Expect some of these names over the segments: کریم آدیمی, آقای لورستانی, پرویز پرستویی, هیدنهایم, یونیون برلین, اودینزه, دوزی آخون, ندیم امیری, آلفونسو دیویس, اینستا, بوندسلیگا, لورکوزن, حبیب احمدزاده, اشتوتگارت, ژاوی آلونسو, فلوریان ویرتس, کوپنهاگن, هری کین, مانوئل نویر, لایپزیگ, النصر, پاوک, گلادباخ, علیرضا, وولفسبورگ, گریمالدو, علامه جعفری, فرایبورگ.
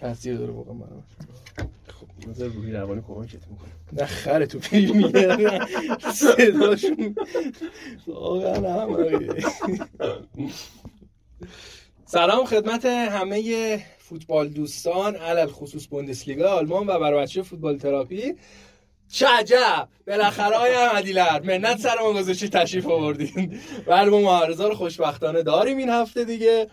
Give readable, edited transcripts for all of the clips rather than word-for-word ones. تاثیر داره واقعا برام. خب نظر روحی روانی کمکت میکنه. نه خره تو پی میاره صداشون واقعا همراهیه. سلام خدمت همه فوتبال دوستان، علل خصوص بوندسلیگا آلمان و بربچه فوتبال تراپی. چه عجب بالاخره های احمدی‌لر منت سرمون گذاشتی تشریف آوردین. ولی ما معارضه رو خوشبختانه داریم این هفته دیگه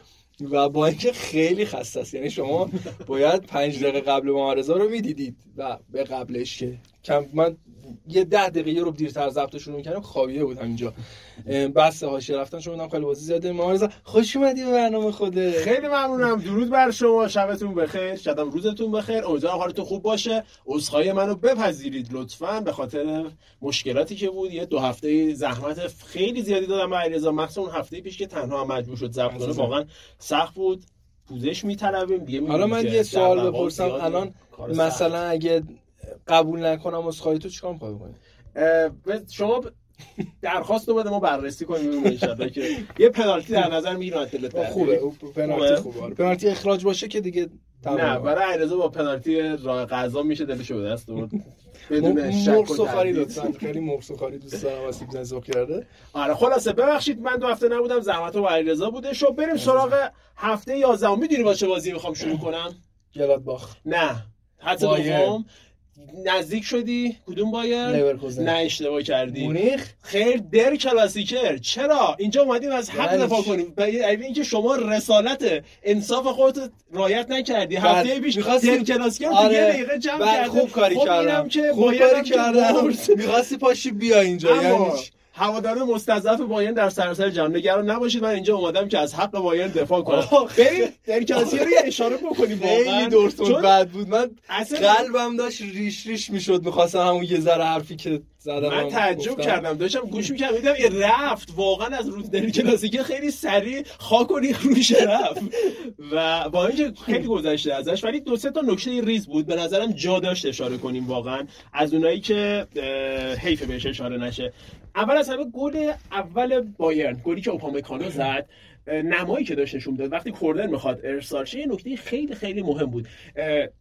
و با اینکه خیلی خسته است، یعنی شما باید 5 دقیقه قبل معارضه رو میدیدید و به قبلش که کم من یه 10 دقیقه یه رو دیرتر ضبطشون می‌کردم، خوابیده بودم اینجا. بس حاشیه رفتن شما بودم، خیلی بازی زیاده. معارضه خوش اومدی به برنامه خوده. خیلی ممنونم، درود بر شما، شبتون بخیر، شبم روزتون بخیر، امیدوارم حالتون خوب باشه. عذرخواهی منو بپذیرید لطفاً به خاطر مشکلاتی که بود. یه دو هفته زحمت خیلی زیادی دادم به علیرضا، مخصوصاً اون هفته پیش که تنها مجبور شد ضبط کنه، واقعاً سخت بود. پوزش می‌طلبیم دیگه. حالا من یه سوال بپرسم الان، مثلا اگه قبول نکنم اسخای تو چیکار می‌خوای بکنی؟ شما درخواست بده ما بررسی کنیم ان شاءالله که یه پنالتی در نظر میگیرن اتلت. خوبه پنالتی، خوبه پنالتی اخراج باشه که دیگه نه، برای علیرضا با پنالتی راه قضا میشه دلش به دست آورد. بدون شک مرسوخاری لطفاً، خیلی مرسوخاری دوست دارم آسیب زنگ کرده. آره خلاصه ببخشید من دو هفته نبودم، زحمتو با علیرضا بوده. شو بریم سراغ هفته 11. میدونی با چه بازی میخوام شروع کنم؟ گلادباخ. نه حتی دوم نزدیک شدی. کدوم بایر؟ لورکوزن. نه اشتباه کردی. مونیخ. خیر در کلاسیکر. چرا اینجا اومدیم از حق دفاع کنیم؟ یعنی اینکه شما رسالت انصاف خودت رعایت نکردی. هفته پیش در کلاسیکر دیگه دقیقه جمع کردی. خوب کاری کردم. خوب کاری کردم. می‌خواستی پاشی بیا اینجا، یعنی هواداران مستضعف بایرن در سراسر جهان، نگران نباشید من اینجا اومدم که از حق بایرن دفاع کنم. بریم در کلاسیکر رو اشاره بکنیم. خیلی دورتموند بد بود. من قلبم داشت ریش ریش میشد، میخواستم همون یه ذره حرفی که زدم. من تعجب کردم، داشتم گوش میکردم دیدم یه رفت واقعا از روز در کلاسیکر خیلی سریع خاک و ریخ روش رفت و با اینکه خیلی گذشته ازش، ولی دو سه تا نکته ریز بود به نظرم جا داشت اشاره کنیم. واقعا از اونایی که حیف بهش اشاره نشه. اول از همه گل اول بایرن، گلی که اوپامکانو زد، نمایی که داشت نشون میداد وقتی کوردر میخواد ارسال شه، یه نکته خیلی خیلی مهم بود.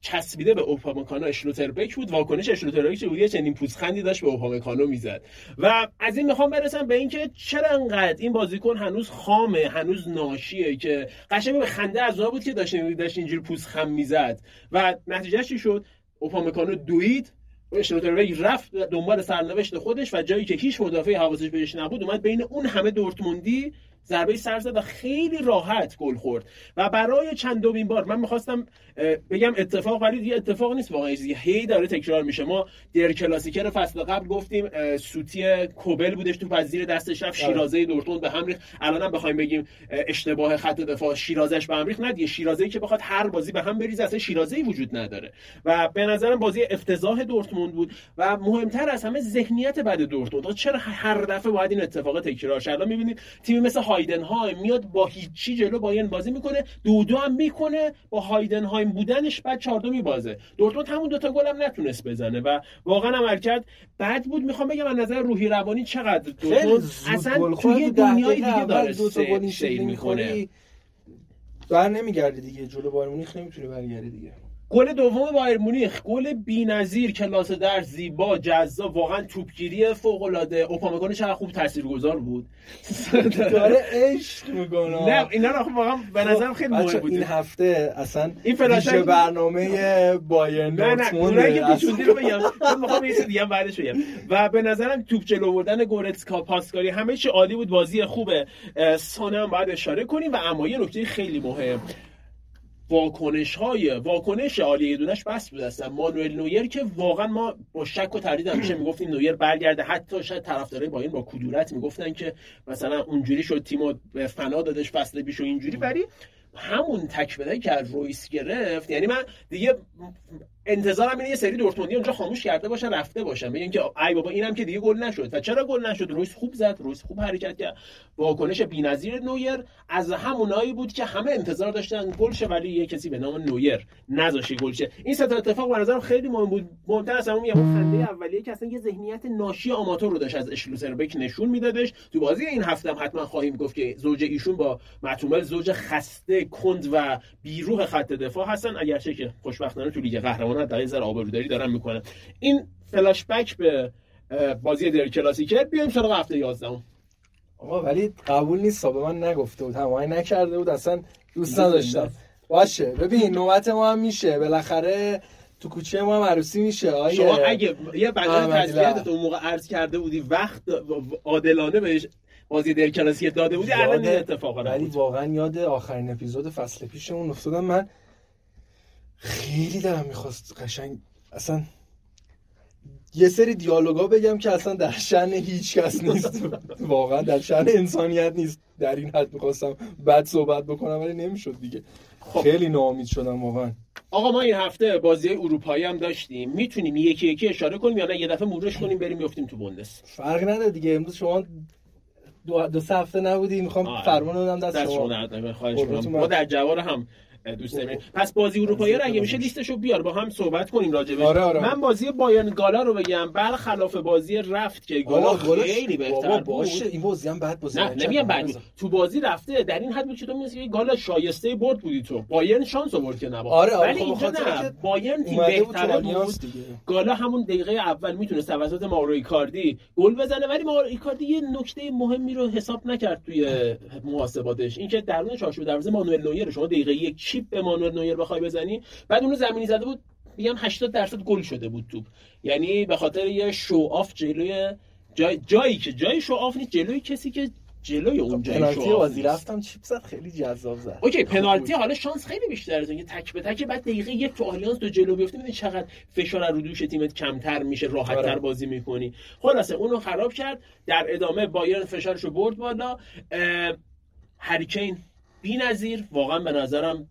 چسبیده به اوپامکانو اشلوتربک بود، واکنش اشلوتربک چه بود؟ چنین پوزخندی داشت به اوپامکانو میزد. و از این میخوام برسم به اینکه چرا انقدر این بازیکن هنوز خامه، هنوز ناشیه، که قشنگ به خنده از اون بود که داشت اینجوری پوزخند میزد و نتیجهش چی شد؟ اوپامکانو دوید، اشلوتربک رفت دنبال سرنوشت خودش و جایی که هیچ مدافعی حواسش بهش نبود اومد بین اون همه دورتموندی ضربه سر زد و خیلی راحت گل خورد. و برای چندمین بار من می‌خواستم بگم اتفاق، ولی دیگه اتفاق نیست واقعا، هی داره تکرار میشه. ما در کلاسیکر فصل قبل گفتیم سوتی کوبل بودش، تو پذیر دستش رفت، شیرازه دورتموند به هم ریخت. الانم بخوایم بگیم اشتباه خط دفاع شیرازش به هم ریخت، نه دیگه شیرازه‌ای که بخواد هر بازی به هم بریزه، اصلا شیرازه‌ای وجود نداره. و به نظرم بازی افتضاح دورتموند بود و مهمتر از همه ذهنیت بعد دورتموند. چرا هر دفعه باید این اتفاقا تکرار شه؟ الان می‌بینید تیمی مثل هیدنهایم میاد با هیچی جلو بایرن بازی میکنه، 2-2 هم میکنه، با هیدنهایم بودنش بعد 4-2 میبازه. دورتموند همون 2 تا گل هم نتونست بزنه و واقعا عملکرد بد بود. میخوام بگم از نظر روحی روانی چقدر دورتموند اصلا توی دنیای دیگه داره 2 تا گل سیل میکنه، بر نمیگرده دیگه، جلو بایرن مونیخ نمیتونه برگرده دیگه. گل دوم بایر مونیخ، گل بی‌نظیر، کلاس در، زیبا، جذاب، واقعا توپگیری فوق‌العاده. اوپامکانو چقدر خوب تاثیرگذار بود. داره عشق می‌کنه. نه اینا رو واقعا به نظرم خیلی مهم بود این هفته. اصلا این فلاشای برنامه بایر دورتموند. نه که بیچوندی رو بگم، من می‌خوام یه چیز دیگه هم بعدش بگم. و به نظرم توپ جلو بردن گورتسکا، پاسکاری، همه چی عالی بود، بازی خوبه. سانه هم باید اشاره کنیم. و اما یه نکته خیلی مهم، واکنش عالیه دونش بس بود. اصلا مانوئل نویر که واقعا ما با شک و تردید همیشه میگفتیم نویر برگرده، حتی شاید طرفدارای بایرن با کدورت میگفتن که مثلا اونجوری شد تیمو به فنا دادش فصل پیشو اینجوری، ولی همون تک‌بدایی که از رویس گرفت، یعنی من دیگه انتظارم اینه یه سری دورتموندی اونجا خاموش کرده باشن رفته باشن، ببین که ای بابا اینم که دیگه گل نشد. و چرا گل نشد؟ رویس خوب زد، رویس خوب حرکت کرد. واکنش بی‌نظیر نویر از همونایی بود که همه انتظار داشتن گل شه، ولی یه کسی به نام نویر نذاشت گل شه. این سه تا اتفاق به نظرم خیلی مهم بود. مهم‌تر از همه میگم خنده اولیه که اصلا یه ذهنیت ناشی آماتور رو داشت از اشلوتربک نشون میدادش. تو بازی این هفته هم حتما خواهیم گفت که زوج ایشون با معتومل، زوج خسته، کند و بیروح خط دفاع هستن، اگرچه که خوشبختانه تو لیگ قهرمانان حداقل یه ذره آبروداری دارن میکنن. این فلش بک به بازی در کلاسیکر. بیایم سراغ هفته 11. آقا ولی قبول نیست، به من نگفته بود، هماهنگ نکرده بود، اصلا دوست نداشتم. باشه ببین نوبت ما هم میشه، بالاخره تو کوچه ما هم عروسی میشه. آیه شما اگه یه بنده تجلیتت اون موقع عرض کرده بودی، وقت عادلانه بهش بازی دل کلاسیک داده بودی، الان این اتفاقا نمیفته. ولی واقعا یاد آخرین اپیزود فصل پیشمون افتادم، من خیلی دلم می‌خواست قشنگ اصلا یه سری دیالوگا بگم که اصلا در شأن هیچ کس نیست، واقعا در شأن انسانیت نیست، در این حد می‌خواستم بد صحبت بکنم ولی نمی‌شد دیگه. خب. خیلی ناامید شدم واقعا. آقا ما این هفته بازی اروپایی هم داشتیم، میتونیم یکی یکی اشاره کنیم یا نه یه دفعه مرورش کنیم بریم میافتیم تو بوندس؟ فرق نداره دیگه، امروز شما دو سه هفته نبودی، میخوام فرمان بدم دست شما. خواهش می‌کنم، ما در جوار هم دوست داریم. پس بازی اروپایی رو اگه میشه لیستشو بیار با هم صحبت کنیم راجبش. آره. من بازی بایرن گالا رو بگم، برخلاف بازی رفت که گالا خیلی بهتر باشه، این بازی هم بعد بازی نمیگم بعد تو بازی رفته در این حد بود که تو میگی گالا شایسته برد بودی، تو بایرن شانس آورد که نبا. آره ولی اینجا نه، بایرن تیم بهتر بود. گالا همون دقیقه اول میتونه توسط مارو ایکاردی گل بزنه، ولی مارو ایکاردی یه نکته مهمی رو حساب نکرد توی محاسباتش، اینکه درون چارچوب دروازه مانوئل نویر شما دقیقه 1 به مانوئل نویر بخوای بزنی، بعد اونو زمینی زده بود، میگم 80% گل شده بود توپ، یعنی به خاطر یه شو آف جلوی جایی که جای شو آف نیست، جلوی کسی که جلوی اون جای شو آف نیست. پنالتی بازی رفتم چیپ زد، خیلی جذاب زد. اوکی پنالتی حالا شانس خیلی بیشتره، چون تک به تک بعد دقیقه 1 تو آلیانس تو جلو بیفتی، ببین چقدر فشار رو دوش تیمت کمتر میشه، راحت‌تر بازی می‌کنی. خلاصه اونو خراب کرد، در ادامه بایرن فشارشو برد بالا. هری کین بی‌نظیر واقعا به نظرم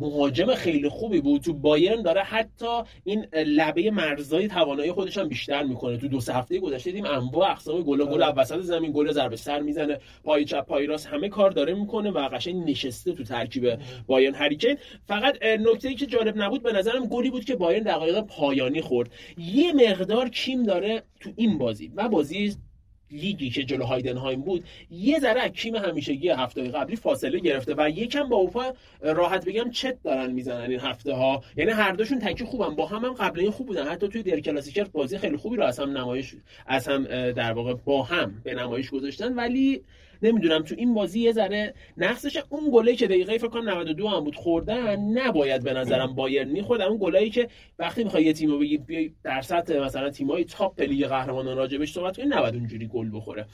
مهاجم خیلی خوبی بود تو بایرن، داره حتی این لبه مرزای توانایی خودش هم بیشتر میکنه. تو دو سه هفته گذشته دیدیم انواع اقسام گل از وسط زمین، گل ضربه سر میزنه، پای چپ پای راست همه کار داره میکنه و قشنگ نشسته تو ترکیب بایرن هری کین. فقط نکته‌ای که جالب نبود به نظرم گلی بود که بایرن دقایق پایانی خورد. یه مقدار کیم داره تو این بازی و بازی لیگی که جلو هیدنهایم بود یه ذره از کیم همیشگی هفته‌های قبلی فاصله گرفته و یکم با اوپا راحت بگم چت دارن میزنن این هفته ها، یعنی هر دوشون تکی خوبن، با هم قبلا این خوب بودن، حتی توی در کلاسیکر بازی خیلی خوبی رو از هم در واقع با هم به نمایش گذاشتن، ولی نمیدونم تو این بازی یه ذره نقصش. اون گلی که دقیقه فکر کنم 92 هم بود خوردن نباید به نظرم بایرن می‌خورد. اون گلایی که وقتی می‌خوای یه تیمو بگی بیای در سطح مثلا تیم‌های تاپ لیگ قهرمانان راجبش صحبت کنی، نباید اونجوری گل بخوره.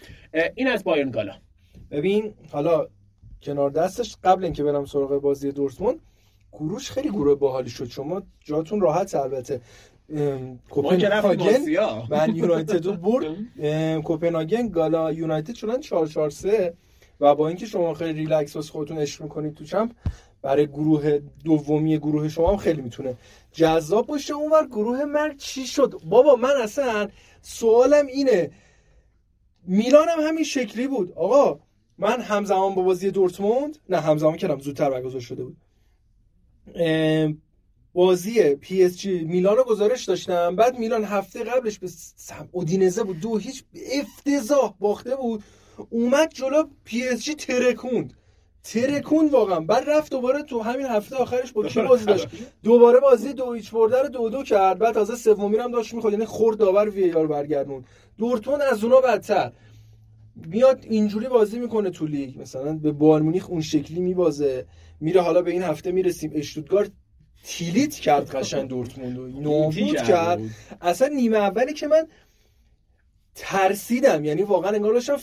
این از بایرن گالا. ببین حالا کنار دستش قبل اینکه برم سراغ بازی دورتموند، گروش خیلی گروه باحالی شد، شما جاتون راحت. البته کوپنهاگن من یونایتد رو برد، کوپنهاگن گالا یونایتد شدن 4-4-3 و با اینکه شما خیلی ریلکس واسه خودتون عشق میکنید تو چمپ، برای گروه دومی گروه شما هم خیلی میتونه جذاب باشه. اونور گروه مرگ چی شد بابا؟ من اصلا سوالم اینه، میلان هم همین شکلی بود. آقا من همزمان با بازی دورتموند، نه همزمان کردم زودتر برگزار شده بود، بازی پی اس جی میلان رو گزارش داشتم، بعد میلان هفته قبلش به اودینزه بود 2-0 افتضاح باخته بود، اومد جلو پی اس جی ترکوند واقعا، بعد رفت دوباره تو همین هفته آخرش با کی بازی داشت، دوباره بازی 2-0 برده رو 2-2 کرد، بعد تازه سومی هم داشت می‌خورد، یعنی خورد داور وی ای آر برگردون. دورتموند از اونها بدتر میاد اینجوری بازی میکنه تو لیگ، مثلا به بایر مونیخ اون شکلی میبازه میره. حالا به این هفته میرسیم، اشتوتگارت تیلیت کرد قشنگ دورتموندو، نابود کرد اصلا. نیمه اولی که من ترسیدم، یعنی واقعا انگار داشتم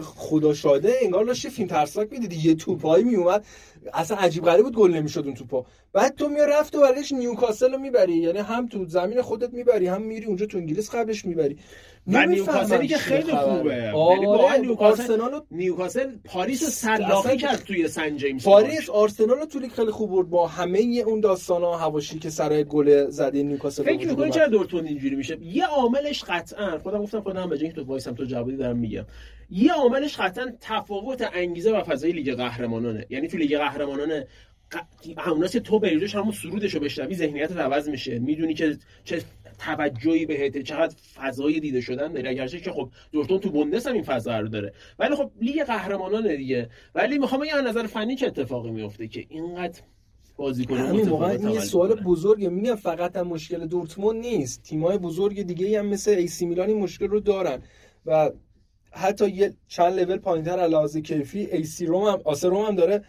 خدا شاده انگار داشتی فیلم ترسناک میدیدی، یه توپایی میومد اصلا عجیب غریب بود، گل نمیشد اون توپا. بعد تو میای رفت و برگشت نیوکاسل رو میبری، یعنی هم تو زمین خودت میبری هم میری اونجا تو انگلیس قبلش میبری. نیوکاسلی که خیلی خوبه، یعنی واقعا نیوکاسل پاریس رو سلاخی کرد توی سن جیمز. پاریس آرسنال رو تو لیگ خیلی خوب برد با همه اون داستانا، حواشی که سرای گل زده نیوکاسل. فکر می‌کنی چرا دورتموند اینجوری میشه؟ یه عاملش قطعاً خودم گفتم، خودم به جای اینکه تو وایسم تو جوابی دارم میگم، یه عاملش قطعاً تفاوت انگیزه و فضای لیگ قهرمانانه. یعنی تو لیگ قهرمانانه اوناست تو بریجوش همون سرودشو بشنوی ذهنیتت عوض میشه، میدونی که چه توجهی بهته، چقدر فضای دیده شدن داره. اگرچه که خب دورتموند تو بوندس هم این فضا رو داره، ولی خب لیگ قهرمانان دیگه. ولی میخوام بگم از نظر فنی چه اتفاقی میفته که اینقدر بازیکنان متفاوت این سوال بزرگه. میگم فقط هم مشکل دورتموند نیست، تیم‌های بزرگ دیگه‌ای هم مثل ای‌سی میلان این مشکل رو دارن و حتی یه چند لول پایین‌تر از لحاظ کیفی ای‌سی روم هم آسه روم هم داره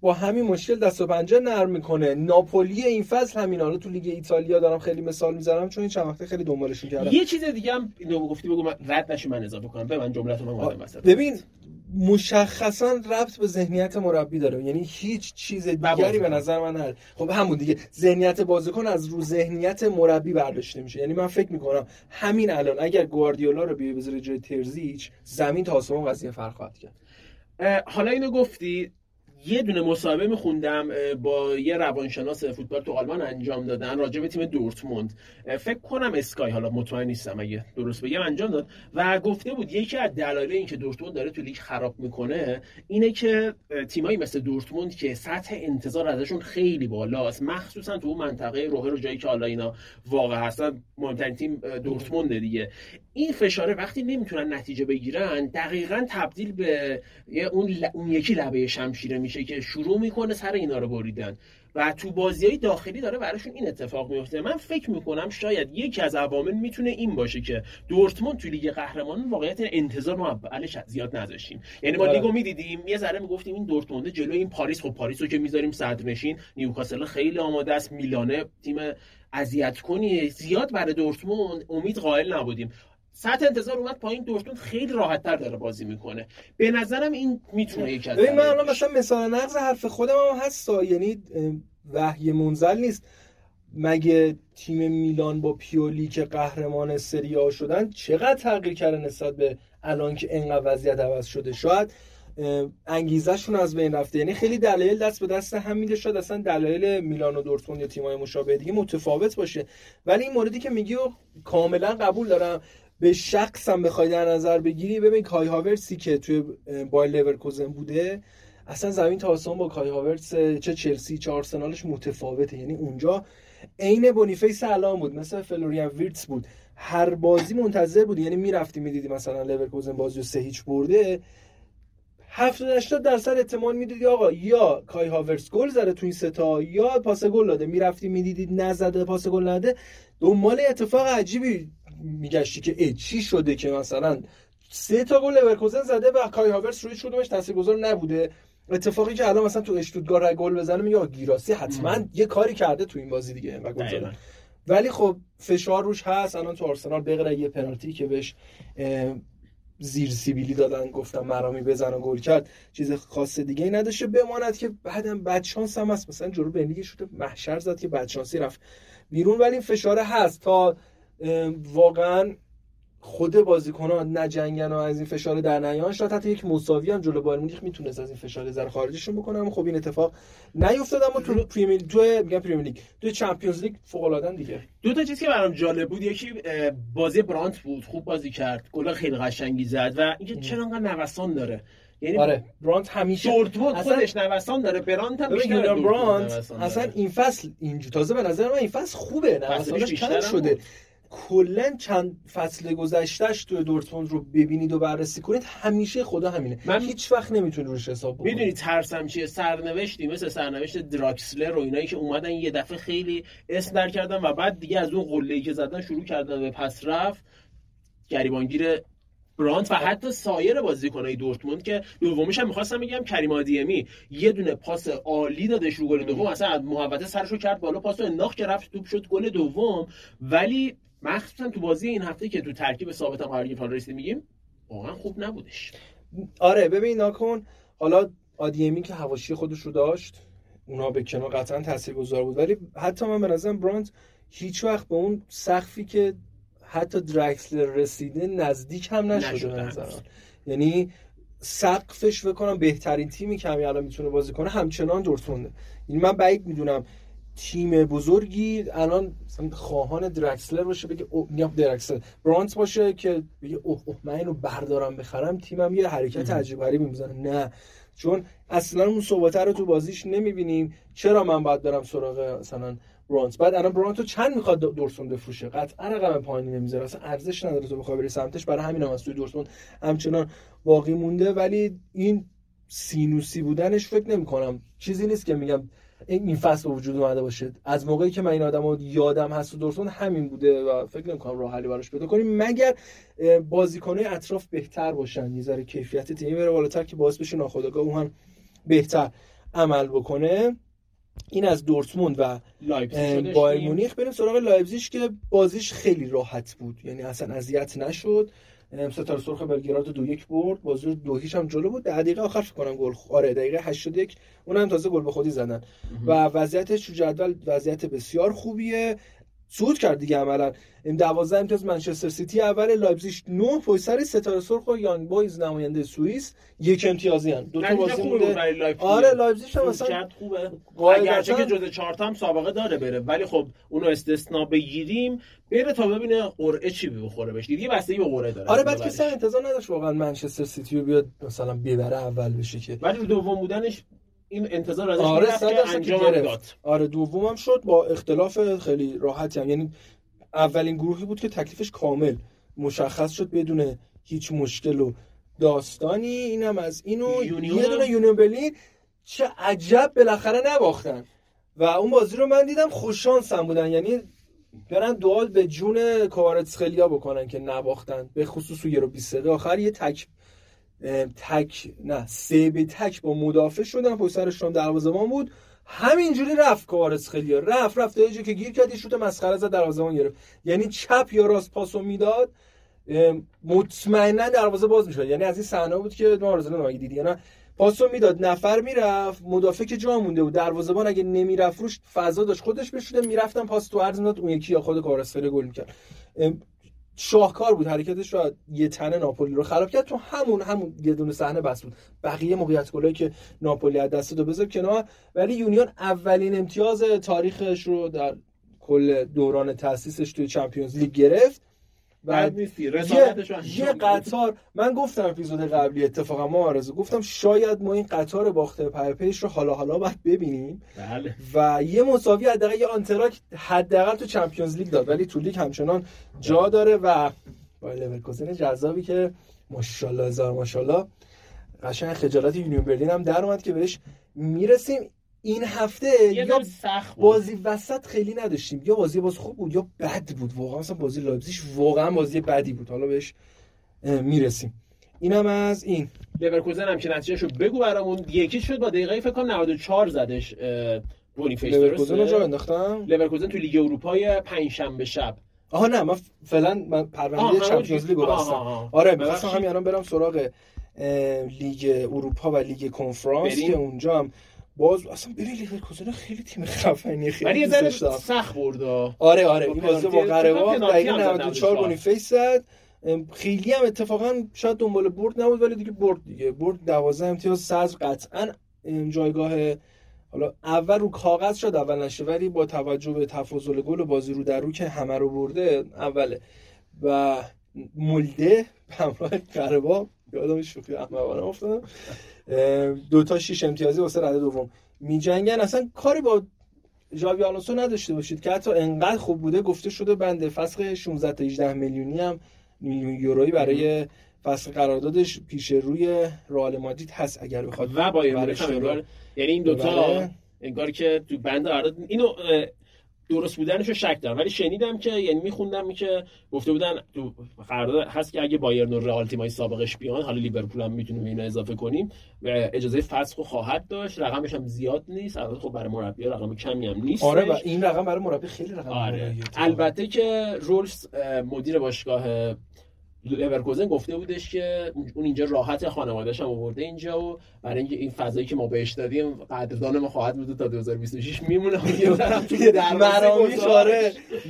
با همین مشکل دست و پنجه نرم میکنه. ناپولی این فصل همینا رو تو لیگ ایتالیا دارم خیلی مثال میزنم چون این چند وقته خیلی دنبالش می‌کردم. یه چیز دیگه هم اینو گفتی بگو من رد نشه من اضافه کنم به من جمله‌تون اومدم وسط. ببین مشخصاً ربط به ذهنیت مربی داره، یعنی هیچ چیز دیگری به نظر من نه. خب همون دیگه ذهنیت بازیکن از رو ذهنیت مربی برداشته میشه. یعنی من فکر میکنم همین الان اگر گواردیولا رو بیای بذاری جای ترزیچ زمین تا آسمون قضیه فرق خواهد کرد. حالا اینو گفتی، یه دونه مصاحبه میخوندم با یه روانشناس فوتبال تو آلمان انجام دادن راجع به تیم دورتموند، فکر کنم اسکای، حالا مطمئن نیستم اگه درست بگم، انجام داد و گفته بود یکی از دلایل این که دورتموند داره تو لیگ خراب میکنه اینه که تیمایی مثل دورتموند که سطح انتظار ازشون خیلی بالاست، مخصوصا تو اون منطقه روحه رو جایی که حالا اینا واقع هستن، مهمترین تیم دورتموند دیگه، این فشاره وقتی نمیتونن نتیجه بگیرن دقیقاً تبدیل به اون یکی لبه شمشیر میشه که شروع میکنه سر اینا رو بریدن و تو بازی‌های داخلی داره براشون این اتفاق میفته. من فکر میکنم شاید یکی از عوامل میتونه این باشه که دورتموند تو لیگ قهرمانان واقعیت انتظار ما اولش زیاد نذاشتیم، یعنی ما لیگو میدیدیم یه ذره میگفتیم این دورتموند جلو این پاریس، خب پاریسو که میذاریم صدرنشین، نیوکاسل خیلی آماده است، میلانه تیم اذیت کنی، زیاد برای دورتموند امید قائل نبودیم، سطح انتظار اومد پایین، دورتموند خیلی راحت‌تر داره بازی میکنه. به نظرم این میتونه یک از من الان مثلا مثال نقض حرف خودم هم هست، یعنی وحی منزل نیست. مگه تیم میلان با پیولی که قهرمان سری آ شدن چقدر تغییر کرده نسبت به الان که اینقدر وضعیت عوض شده؟ شاید انگیزه‌شون از بین رفته، یعنی خیلی دلایل دست به دست هم میده، شاید اصلا دلایل میلان و دورتموند یا تیم‌های مشابه دیگه متفاوت باشه. ولی این موردی که میگی رو کاملا قبول دارم. به شخصم بخوای در نظر بگیری، ببین کای هاورسی که توی بایر لورکوزن بوده اصلا زمین تا آسمان با کای هاورس چه چلسی چه آرسنالش متفاوته، یعنی اونجا عین بونیفیس الان بود، مثلا فلوریان ویرتس بود، هر بازی منتظر بود، یعنی میرفتیم میدیدیم مثلا لورکوزن بازی رو 3-0 برده 70-80% احتمال میدیدی آقا یا کای هاورس گل زده تو این سه تا یا پاس گل داده، میرفتی میدیدید نزده پاس گل نده، دنبال اتفاق عجیبی میگشتی که چی شده که مثلا 3 تا گل لورکوزن زده و کای هاورس روی کدومش تاثیرگذار نبوده. اتفاقی که الان مثلا تو اشتوتگارت گل بزنه میگه گیراسی حتما یه کاری کرده تو این بازی دیگه و گل زدن، ولی خب فشار روش هست. الان تو آرسنال بغیر یه پنالتی که بهش زیر سیبیلی دادن گفتم مرامی بزن و گل کرد، چیز خاص دیگه ای نداشه بماند که بعدم بدشانس هم هست، مثلا جلو بنلیگ شده محشر زد که بدشانسی رفت بیرون، ولی این فشار هست تا واقعا خود بازیکن‌ها نجنگن و از این فشار در نیان، شاید حتی یک مساوی هم جلو بایر مونیخ میتونست از این فشار زر خارجشون بکنه، اما خب این اتفاق نیفتاد. اما تو پریمیر لیگ تو چمپیونز لیگ فوق العاده دیگه. دو تا چیز که برام جالب بود، یکی بازی برانت بود، خوب بازی کرد، گل خیلی قشنگی زد و اینکه چرا انقدر نوسان داره، یعنی آره. برانت همیشه دورتموند خودش نوسان داره، برانت هم بیشتر برانت اصلا این فصل اینجوری، تازه به نظر من این فصل خوبه، نوسانش کم شده. کلن چند فصل گذشتهش تو دورتموند رو ببینید و بررسی کنید همیشه خدا همینه، من هیچ وقت نمیتونی روش حساب بکنید. میدونی ترسم چیه؟ سرنوشتی مثل سرنوشت دراکسلر و اینایی که اومدن یه دفعه خیلی اسم در کردن و بعد دیگه از اون قله‌ای که زدن شروع کردن به پس رفت گریبانگیر برانت و حتی سایر بازیکنای دورتموند که دومیش هم می‌خواستم بگم کریم آدیمی یه دونه پاس عالی دادش رو گل دوم، اصلا محوطه سرشو کرد بالا پاسو انداخت که رفت توپ شد گل دوم. ولی مخصوصا تو بازی این هفته که تو ترکیب ثابت هم قرار گرفت میگیم واقعا خوب نبودش. آره ببین ناکن، حالا آدیمی که حواشی خودش رو داشت اونا به کنار قطعا تاثیرگذار بود، ولی حتی من به نظرم برانت هیچ وقت به اون سقفی که حتی درکسلر رسیده نزدیک هم نشده به نظرم، یعنی سقفش بکنم بهترین تیمی که همین الان میتونه بازی کنه همچنان دورتمونده. یعنی من بعید میدونم تیم بزرگی الان خواهان درکسلر باشه بگه میام درکسلر برانت باشه که بگه اوه من اینو بردارم بخرم تیمم یه حرکت عجیب غریبی میزنه. نه، چون اصلا اون صحبت رو تو بازیش نمیبینیم. چرا من باید برم سراغ مثلا برانت؟ بعد الان برانت رو چند میخواد دورتموند بفروشه؟ قطعا رقم پایینی نمیذاره، اصلا ارزش نداره تو بخوای بری سمتش. برای همینم هم از توی دورتموند همچنان باقی مونده، ولی این سینوسی بودنش فکر نمی‌کنم چیزی نیست که میگم این فصل به وجود اومده باشه. از موقعی که من این آدمو یادم هست تو دورتموند همین بوده و فکر نمی‌کنم راه حلی براش پیدا کنیم، مگر بازیکن‌های اطراف بهتر باشن، یه ذره کیفیت تیم بره بالاتر که باعث بشه ناخودآگاه اون بهتر عمل بکنه. این از دورتموند و بایر مونیخ. بریم سراغ لایپزیگ که بازیش خیلی راحت بود، یعنی اصلا اذیت نشد. ستاره سرخ بلگراد 2-1 برد، بازی 2-0 هم جلو بود. دقیقه آخر فکر کنم گل آره دقیقه 81 اونم تازه گل به خودی زدن و وضعیتش تو جدول وضعیت بسیار خوبیه، صعود کرد دیگه عملاً. 12 امتیاز منچستر سیتی اول، لایپزیگ 9 پشت سر، ستاره سرخ و یانگ بویز نماینده سوئیس 1 امتیازی ان. دو تا بازی مونده. آره لایپزیگ هم اصلا خوبه، اگرچه که جزء 4 تا هم سابقه داره بره، ولی خب اونو استثنا بگیریم بره تا ببینه قرعه چی بخوره بهش دیگه، بستگی به قرعه داره. آره بعد که سن انتظار نداشت واقعا منچستر سیتی رو بیاد مثلا ببره اول بشه که، ولی رو دوم بودنش این انتظار ازش میرفت که انجام داد. آره دومم شد با اختلاف خیلی راحتی هم، یعنی اولین گروهی بود که تکلیفش کامل مشخص شد بدون هیچ مشکل و داستانی. اینم از اینو یه دونه یونیون برلین چه عجب بالاخره نباختن و اون بازی رو من دیدم، خوش شانسم بودن، یعنی برن دعا به جون کوارتسخلیا بکنن که نباختن، به خصوص یورو 23 آخر یه سه به تک با مدافع شدن، پشت سرشون دروازه‌بان بود، همینجوری رفت کوارتسخلیا رفت تا جایی که گیر کرد، یه شوت مسخره زد دروازه‌بان گرفت، یعنی چپ یا راست پاسو میداد مطمئنا دروازه باز میشد. یعنی از این صحنه بود که ما آرزو نمی‌کنیم دیدی، یعنی پاسو میداد نفر میرفت، مدافع که جا مونده بود، دروازه‌بان اگه نمیرفت روش فضا داشت خودش بشوده، میرفتن پاس تو عرض میداد، اون یکی یا خود کوارتسخلیا گل می‌کرد. شاهکار بود حرکتش، شاید یه تنه ناپولی رو خراب کرد تو همون یه دونه صحنه بس بود، بقیه موقعیت گلایی که ناپولی از دست داد بذار کنار. ولی یونیون اولین امتیاز تاریخش رو در کل دوران تاسیسش توی چمپیونز لیگ گرفت. بعد نیستی رسالتش یه قطار، من گفتم اپیزود قبلی اتفاقا ما آرزو گفتم شاید ما این قطار باخته پرپیش رو حالا بعد ببینیم. بله. و یه مساوی حداقل، یه آنتراک حداقل تو چمپیونز لیگ داد، ولی تو لیگ همچنان جا داره و با لورکوزن جذابی که ماشاءالله هزار ماشاءالله قشنگ خجالت یونیون برلین هم در اومد که بهش میرسیم. این هفته یا بازی وسط خیلی نداشتیم، یا بازی باز خوب بود یا بد بود، واقعا مثلا بازی لایپزیگ واقعا بازی بدی بود، حالا بهش میرسیم. اینم از این. لورکوزن هم که نتیجهشو بگو برامون. 1-0 شد با دقیقه فکر کنم 94 زدش بونیفیس. لورکوزن رو جا انداختم. لورکوزن تو لیگ اروپای پنجشنبه شب. آها نه من فعلا من پرونده چمپیونز لیگو بستم. آره می‌خواستم همین الان برم سراغ لیگ اروپا و لیگ کنفرانس که اونجا هم باز اصلا برای لورکوزن خیلی تیم خفنیه، خیلی سخت برد. آره این بازی با قره‌واد دقیقه 94 بونیفیس زد، خیلی هم اتفاقا شاید دنبال برد نبود ولی دیگه برد 12 امتیاز ساز قطعا جایگاه حالا اول رو کاغذ شد اول نشه، ولی با توجه به تفاضل گل و بازی رو در رو که همه رو برده اوله و مولده همراه قره‌واد یادم شوخی احمقانه افتادم، 2 تا 6 امتیازی واسه رده دوم میجنگن. اصلا کاری با ژاوی آلونسو نداشته باشید که حتی انقدر خوب بوده، گفته شده بنده فسخ 16 تا 18 میلیونی هم میلیون یورویی برای فسخ قراردادش پیش روی رئال مادرید هست اگر بخواد و بایرن. یعنی این دوتا انگار که تو بند قرارداد اینو درست بودنش رو شک دارم، ولی شنیدم که یعنی میخوندم که گفته بودن تو قرارداد هست که اگه بایرن و رئال تیمای سابقش بیان، حالا لیورپول هم میتونیم اینو اضافه کنیم، اجازه فسخ رو خواهد داشت، رقمش هم زیاد نیست، البته خب برای مربی رقم کمی هم نیست. آره و این رقم برای مربی خیلی رقم آره. البته که رولفس مدیر باشگاه لورکوزن گفته بودش که اون اینجا راحت خانواده‌اش هم آورده اینجا و برای اینکه این فضایی که ما بهش دادیم قدردان ما خواهد بود تا 2026 میمونه. یه طرف توی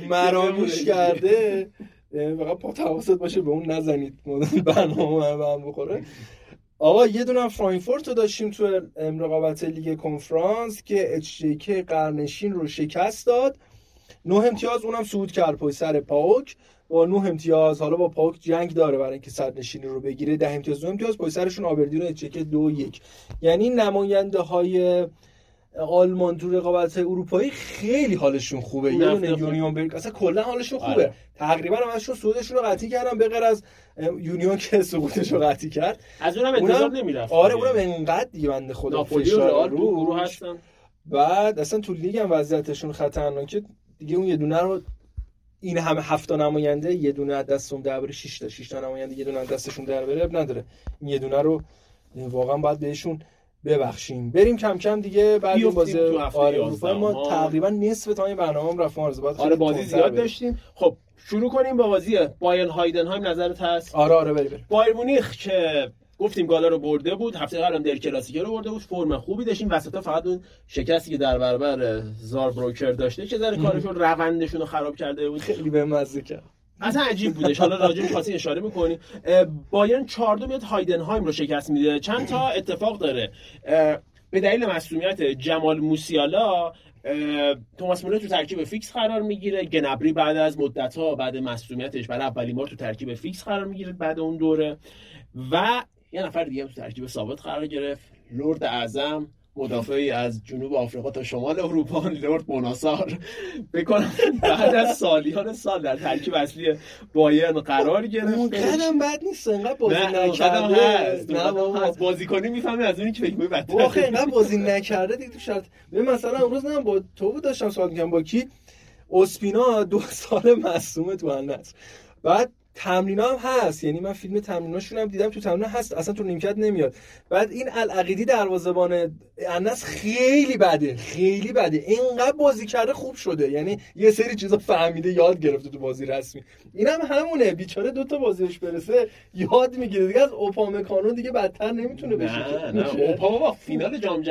مرامیش کرده واقعا، با تواصل باشه به اون نزنید برنامه به هم بخوره. آقا یه دونه فرانکفورت رو داشتیم تو رقابت لیگ کنفرانس که HJK قرنشین رو شکست داد 9 امتیاز، اونم صعود کرد پای سر پاوک با 9 امتیاز. حالا با پاوک جنگ داره برای اینکه صدر نشینی رو بگیره. 10 امتیاز، 2 امتیاز پای سرشون آبردین رو چک 2-1. یعنی نماینده‌های آلمان تو رقابت‌های اروپایی خیلی حالشون خوبه. یونیون برلین اصلا کلا حالشون خوبه. آره. تقریبا همشون صعودشون رو قطعی کردن به غیر از یونیون که سقوطش رو قطعی کرد. از اونم انتظار نمی‌رفت. آره اونم انقدر دیگه بنده خدا فشار رو هستن. بعد اصلا تو لیگ هم وضعیتشون خطرناکه دیگه. اون یه دونه رو این همه 7 نماینده یه دونه دستم در بره، 6 تا 6 نماینده یه دونه دستشون در بره نداره. این یه دونه رو واقعا باید بهشون ببخشیم. بریم کم کم دیگه بعد اون بازی اروپا ما تقریبا نصف تا این برنامه‌ام رفت. آره بازی زیاد داشتیم. خب شروع کنیم با بازی بایرن هایدنهایم. نظرت هست؟ آره بریم. بایرن مونیخ که گفتیم گالا رو برده بود، هفته قبلم در کلاسیکو رو برده بود، فرم خوبی داشتیم. وسطا فقط اون شکستی که در برابر زاربروکر داشته که ذره کارشون روندشون رو خراب کرده بود. خیلی به مزه کرد، اصلا عجیب بودش. حالا راجع بهش اشاره می‌کنی. بایرن 4-2 میاد هایدنهایم رو شکست میده. چند تا اتفاق داره. به دلیل مسئولیت جمال موسیالا توماس مولر تو ترکیب فیکس قرار میگیره. گنبری بعد از مدت‌ها بعد مسئولیتش برای اولین بار تو ترکیب فیکس قرار میگیره بعد اون دوره. و یه نفر دیگه هم تو ترکیب ثابت قرار گرفت. لرد اعظم، مدافعی از جنوب آفریقا تا شمال اروپا، لورد بوناسار بکنم بعد از سالیان سال در ترکیب اصلی بایرن قرار گرفت. اون قدم بد نیست، انقدر بازی نکرده. نه بابا بازیکنی میفهمه از اونی که فکر می‌کنه بدتره. واخه انقدر بازی نکرده دیگه تو شرط. ببین مثلا امروز من با تو داشتم سوال می‌کردم با کی اسپینا 2 سال معصومه تو النصر. بعد تمرین‌ها هم هست، یعنی من فیلم تمریناشون هم دیدم، تو تمرین هست، اصلا تو نیمکت نمیاد. بعد این العقیدی دروازه‌بان انس خیلی بده، خیلی بده. اینقدر بازی کرده خوب شده، یعنی یه سری چیزا فهمیده یاد گرفته تو بازی رسمی. اینم هم همونه، بیچاره 2 تا بازیش برسه یاد میگیره دیگه. از اوپامکانو دیگه بدتر نمیتونه بشه. نه اوپاما فینال جام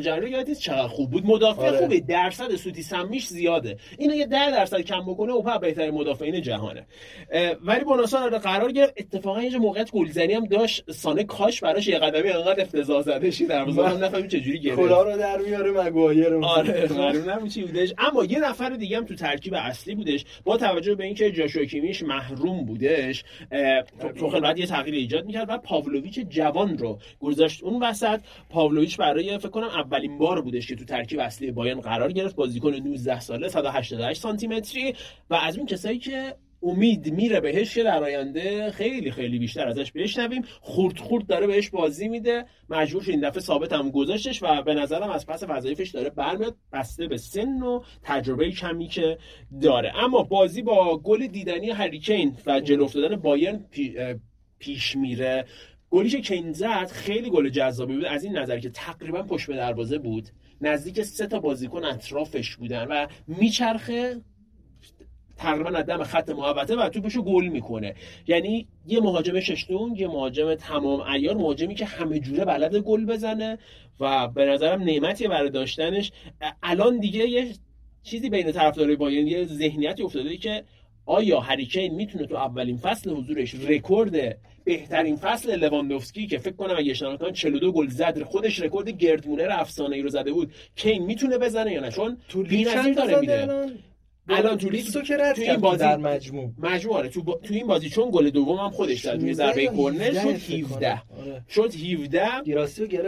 جهانی یادت چقدر خوب بود. مدافع آره. خوبه، درصد سوتی سمیش زیاده. اینو یه 10% کم بکنه اوپا بهترین مدافعین جهانه. ولی بوناسار قرار گرفت. اتفاقا یه موقعیت گلزنی هم داشت. سانه کاش براش یه قدمی انقدر افتضاح زده شی دروازه هم نفهمید چه جوری گرفت. کلا رو در میاره مگوایر. آره معلوم نمی چی بودش. اما یه نفر دیگه هم تو ترکیب اصلی بودش. با توجه به اینکه جاشوا کیمیش محروم بودش، توخل بعد یه تغییر ایجاد می‌کرد و پاولویچ جوان رو گذاشت اون وسط. پاولویچ برای فکر کنم اولین بار بودش که تو ترکیب اصلی بایرن قرار گرفت. بازیکن 19 ساله، 188 سانتی‌متری و از اون کسایی که امید میره بهش که در آینده خیلی خیلی بیشتر ازش بشنویم. خورد داره بهش بازی میده. مجبور شد این دفعه ثابت هم گذاشتش و به نظرم از پس وظایفش داره برمیاد، بسته به سن و تجربه کمی که داره. اما بازی با گل دیدنی هری کین و جلو افتادن بایرن پیش میره. گلی که کین زد خیلی گل جذابی بود از این نظر که تقریبا پشت به دروازه بود، نزدیک 3 تا بازیکن اطرافش بودن و میچرخه تقریبا عدم خط محوطه و توپشو گل میکنه. یعنی یه مهاجم ششتون، یه مهاجم تمام عیار، مهاجمی که همه جوره بلده گل بزنه و به نظرم نعمتیه برای داشتنش. الان دیگه یه چیزی بین طرفدارای بایرن، یه ذهنیتی افتاده که آیا هری کین میتونه تو اولین فصل حضورش رکورد بهترین فصل لواندوفسکی که فکر کنم اگه اشتباه نکنم 42 گل زد، خودش رکورد گردمونر افسانه‌ای رو زده بود، کین میتونه بزنه یا نه؟ چون تو لیگ داره میده الان تو لیستو که رد کرد بازی در مجموعه تو این بازی، چون گل دومم خودش داد یه ضربه کرنر شد 17 شد 17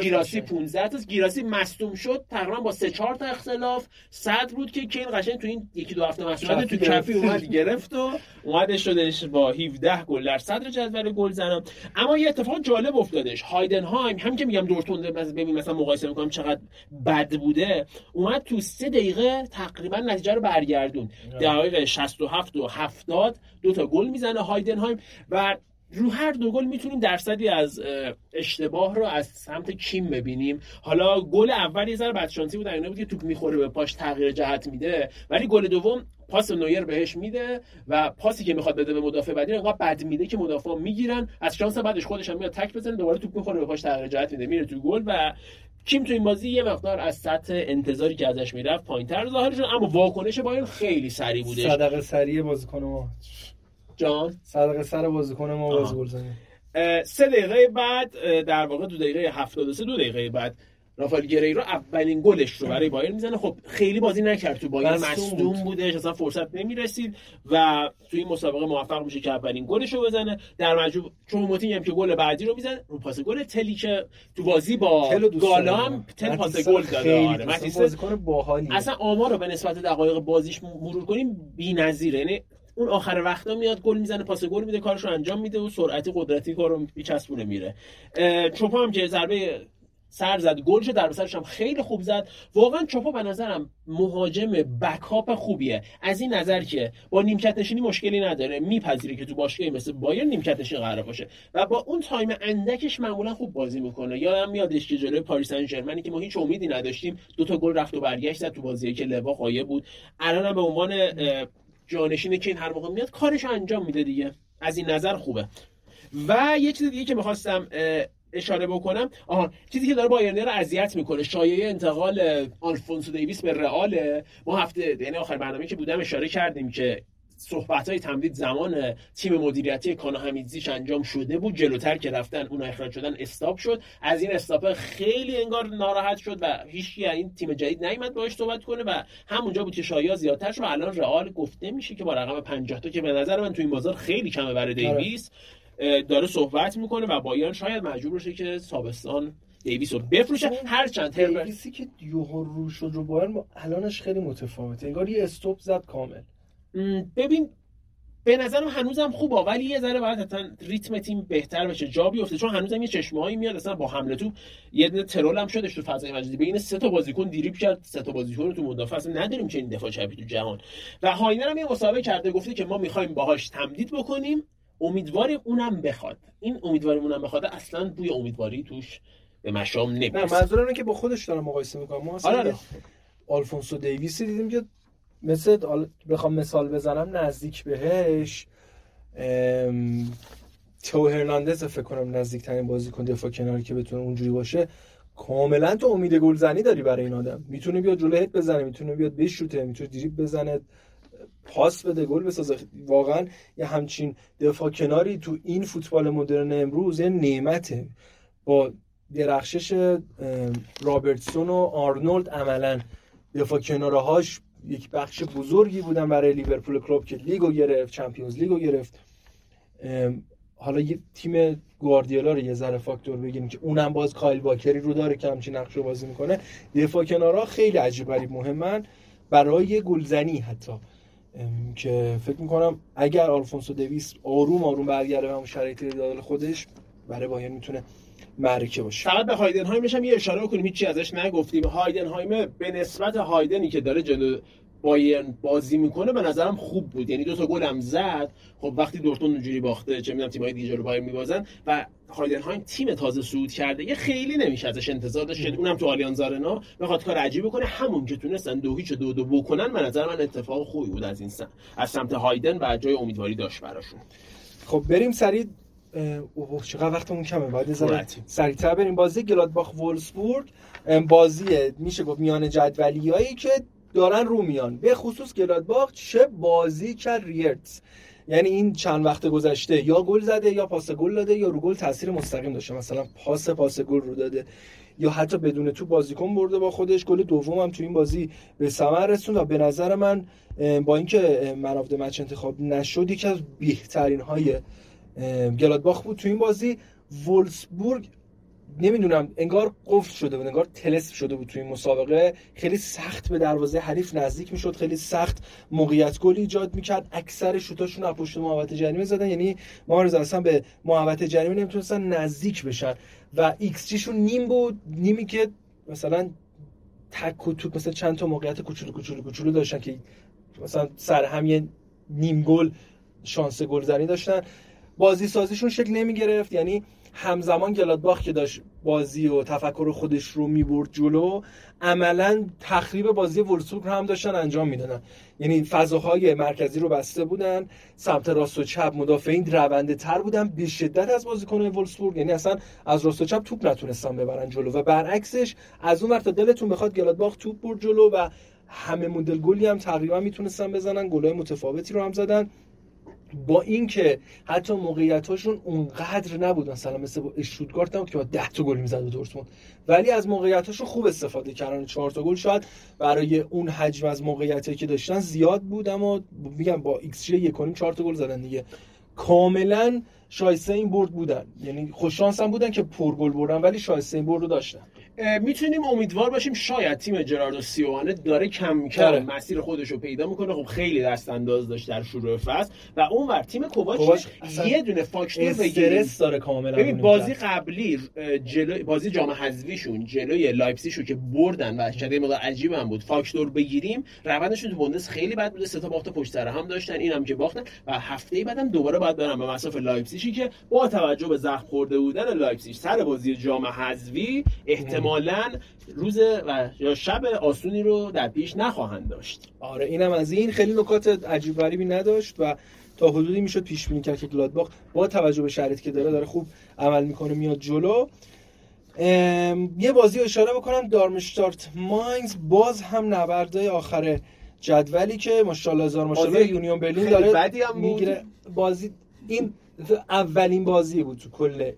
گیراسی 15 تا گیراسی مصدوم شد تقریبا با 3-4 تا اختلاف صدر بود که کین قشنگ تو این 1-2 هفته مصدوم تو کفی اومد گرفت و اومد شدش با 17 گل در صدر جدول گلزنان. اما یه اتفاق جالب افتادش. هایدنهایم هم که میگم دورتموند ببین مثلا مقایسه میکنم چقدر بد بوده، اومد تو 3 دقیقه تقریبا نتیجه رو برگردون. دقیقه 67 و 70 2 تا گل میزنه هایدنهایم و رو هر 2 گل میتونیم درصدی از اشتباه رو از سمت کیم ببینیم. حالا گل اول یه ذره بدشانسی بود، اینا بود که توپ میخوره به پاش تغییر جهت میده، ولی گل دوم پاس نویر بهش میده و پاسی که میخواد بده به مدافع بعدی انقدر بد میده که مدافعا میگیرن. از شانس بعدش خودش هم میاد تک بزنه، دوباره توپ میخوره به پاش تغییر جهت میده، میره تو گل و کیم تو این بازی یه مقدار از سطح انتظاری که ازش میرفت پایین‌تر ظاهر شد. اما واکنش بایرن خیلی سریع بودش. صدقه سریع بازیکن ما جان، صدقه سر بازیکن ما باز گل زنه. 3 دقیقه بعد در واقع 2 دقیقه 73 2 دقیقه بعد رافائل گریرو اولین گلش رو برای بایرن میزنه. خب خیلی بازی نکرد تو بایرن، مصدوم بودش، اصلا فرصت نمیرسید و تو این مسابقه موفق میشه که اولین گلش رو بزنه. در مجموع چوموتینگ هم که گل بعدی رو میزنه، رو پاس گل تلی که تو بازی با گالام تل پاس گل داده. آره ماتیس بازیکن باحالی. اصلا آمار رو به نسبت دقایق بازیش مرور کنیم بی‌نظیره، یعنی اون آخر وقتا میاد گل میزنه، پاس گل میده، کارشو انجام میده و سرعتی قدرتی کارو میچسبونه میره. چوپا هم که ضربه سر زد گلش در بسرش هم خیلی خوب زد. واقعا چوپا به نظرم مهاجم بکاپ خوبیه، از این نظر که با نیمکت نشینی مشکلی نداره، میپذیره که تو باشگاهی مثل بایرن نیمکت نشین قرار باشه و با اون تایم اندکش معمولا خوب بازی میکنه. یادم میادش که جلوی پاریس سن ژرمنی که ما هیچ امیدی نداشتیم دوتا گل رفت و برگشت زد تو بازی که لوا غایب بود، الانم به عنوان جانشینه که این هر موقع میاد کارش انجام میده دیگه، از این نظر خوبه. و یه چیز دیگه که می‌خواستم اشاره بکنم، چیزی که داره بایرنیا رو اذیت میکنه شایعه انتقال آلفونسو دیویس به رئال. ما هفته یعنی آخر برنامه‌ای که بودم اشاره کردیم که صحبت‌های تمدید زمان تیم مدیریتی کاناهمیدزیش انجام شده بود، جلوتر که رفتن اونها اخراج شدن استاپ شد. از این استاپ خیلی انگار ناراحت شد و هیچکی از این تیم جدید نیامد باهاش صحبت کنه و همونجا بود که شایعه زیادتر شد. الان رئال گفته میشه که با رقم 50 تا که به نظر من تو این بازار خیلی کمه برای دیویس داره صحبت میکنه و بایرن شاید مجبور بشه که تابستان دیویس رو بفروشه. هرچند دیویسی که یوهو رو شد رو بایرن الانش خیلی متفاوته، انگار یه استاپ زد کامل. ببین به نظرم هنوزم خوبه ولی یه ذره باید حتما ریتم تیم بهتر بشه، جا بیفته، چون هنوزم یه چشمه‌هایی میاد. اصلا با حمله توپ یه دونه ترول هم شدش تو فضای مجازی، بین سه تا بازیکن دریبل کرد، سه تا بازیکن رو تو مدافع، اصلا نداریم چنین دفاع چپی تو جهان. و هاینر هم یه مصاحبه کرده گفته که ما می‌خوایم باهاش تمدید بکنیم، امیدواریم اونم بخواد. این امیدواریم اونم بخواد اصلا بوی امیدواری توش به مشام نمیاد. منظورم اینه که با خودش دارم مقایسه می‌کنم. ما اصلا آلفونسو دیویس دیدیم که مثلا بخوام مثال بزنم نزدیک بهش تو هرناندز فکر کنم نزدیکترین بازیکن دفاع کناری که بتونه اونجوری باشه. کاملا تو امید گلزنی داری برای این آدم، میتونه بیاد جلو هد بزنه، میتونه بیاد بشوته، میتونه دریبل بزنه، پاس بده، گل بسازه. واقعا یه همچین دفاع کناری تو این فوتبال مدرن امروز یه نعمته. با درخشش رابرتسون و آرنولد عملا دفاع کنارهاش یک بخش بزرگی بودن برای لیورپول کلوب که لیگو گرفت، چمپیونز لیگو گرفت. حالا یه تیم گواردیولا رو یه ذره فاکتور بگیم که اونم باز کایل واکری رو داره که همچین نقش رو بازی میکنه. دفاع کنارا خیلی عجیب غریب مهمن برای گلزنی حتی، که فکر میکنم اگر آلفونسو دیویس آروم آروم برگرده به همون شرایط داخل خودش برای بایرن میتونه معرکه باشه. فقط به هایدنهایم هم یه اشاره کنیم، هیچی ازش نگفتیم. هایدنهایم به نسبت هایدنی که داره جلو بایرن بازی میکنه به نظرم خوب بود، یعنی 2 تا گل هم زد. خب وقتی دورتموند اونجوری باخته، چه میدونم تیم‌های دیگه رو بایرن میبازن و هایدنهایم تیم تازه صعود کرده، یه خیلی نمیشه ازش انتظار داشت اونم تو آلیانز آرنا بخواد کار عجیبی بکنه. همون که تونستن 2-0 بکنن به نظر من اتفاق خوبی بود از این سمت، از سمت هایدن و جای امیدواری داشت براشون. خب بریم سریع، چقدر وقتمون کمه، باید سریع‌تر بریم. بازی گلادباخ وولفسبورگ بازیه میشه گفت میان جدولیایی که دارن رو میان، به خصوص گلادباخ چه بازی کرد ریرتز. یعنی این چند وقت گذشته یا گل زده یا پاس گل داده یا رو گل تاثیر مستقیم داشته، مثلا پاس گل رو داده یا حتی بدون تو بازیکن برده با خودش. گل دومم تو این بازی به ثمر رسوند و به نظر من با اینکه من اف د میچ انتخاب نشد یکی از بهترین های گلادباخ بود تو این بازی. وولفسبورگ نمیدونم انگار قفل شده بود، انگار تلسم شده بود تو این مسابقه، خیلی سخت به دروازه حریف نزدیک میشد، خیلی سخت موقعیت گل ایجاد میکرد، اکثر شوتاشون از پشت محوطه جریمه زدن، یعنی مارز اصلا به محوطه جریمه نمیتونستن نزدیک بشن و ایکس جی شون نیم بود، نیمی که مثلا تک و توک مثلا چند تا موقعیت کوچولو کوچولو کوچولو داشتن که مثلا سر هم نیم گل شانس گلزنی داشتن. بازی سازیشون شکل نمی گرفت، یعنی همزمان گلادباخ که داشت بازی و تفکر خودش رو میبرد جلو، عملا تخریب بازی وولفسبورگ رو هم داشتن انجام میدادن، یعنی فضاهای مرکزی رو بسته بودن، سمت راست و چپ مدافعین رونده تر بودن به شدت از بازیکنان وولفسبورگ، یعنی اصلا از راست و چپ توپ نتونستن ببرن جلو و برعکسش از اون ور تا دلتون بخواد گلادباخ توپ برد جلو و همه مدل گلی هم تقریبا میتونستن بزنن، گلای متفاوتی رو هم زدن با اینکه حتی موقعیتاشون اونقدر نبود، مثلا مثل اشتوتگارت نبود که با 10 تا گل می‌زد دورتموند، ولی از موقعیتاشون خوب استفاده کردن. 4 تا گل شاید برای اون حجم از موقعیتی که داشتن زیاد بود، اما میگم با ایکس جی 1.5 4 تا گل زدن دیگه، کاملا شایسته این برد بودن. یعنی خوش شانس هم بودن که پرگل بردن، ولی شایسته این برد رو داشتن. میتونیم امیدوار باشیم شاید تیم جراردو سیوانه داره کم کم مسیر خودش رو پیدا میکنه. خب خیلی دست انداز داشت در شروع فصل و اونور تیم کوواچ یه دونه فاکتور استرس داره کاملا. ببین بازی قبلی بازی جام حذفیشون جلوی لایپزیگو که بردن و شده مقدار عجیب هم بود، فاکتور بگیریم روندشون تو بوندس خیلی بد بود، سه تا باخت پشت سر هم داشتن، اینم که باختن و هفته بعدم دوباره باید برن به مصاف لایپزیگ که با توجه به زخم خورده بودن لایپزیگ سر بازی جام حذفی احتمالاً روز و یا شب آسونی رو در پیش نخواهند داشت. آره اینم از این. خیلی نکات عجیب و غریبی نداشت و تا حدودی میشد پیش بینی کرد که گلادباخ با توجه به شرایطی که داره خوب عمل میکنه میاد جلو. یه بازی رو اشاره بکنم، دارمشتارت ماینز، باز هم نبردای آخر جدولی که ماشاءالله هزار ماشاءالله یونیون برلین داره میگیره. بازی این اولین بازی بود تو کل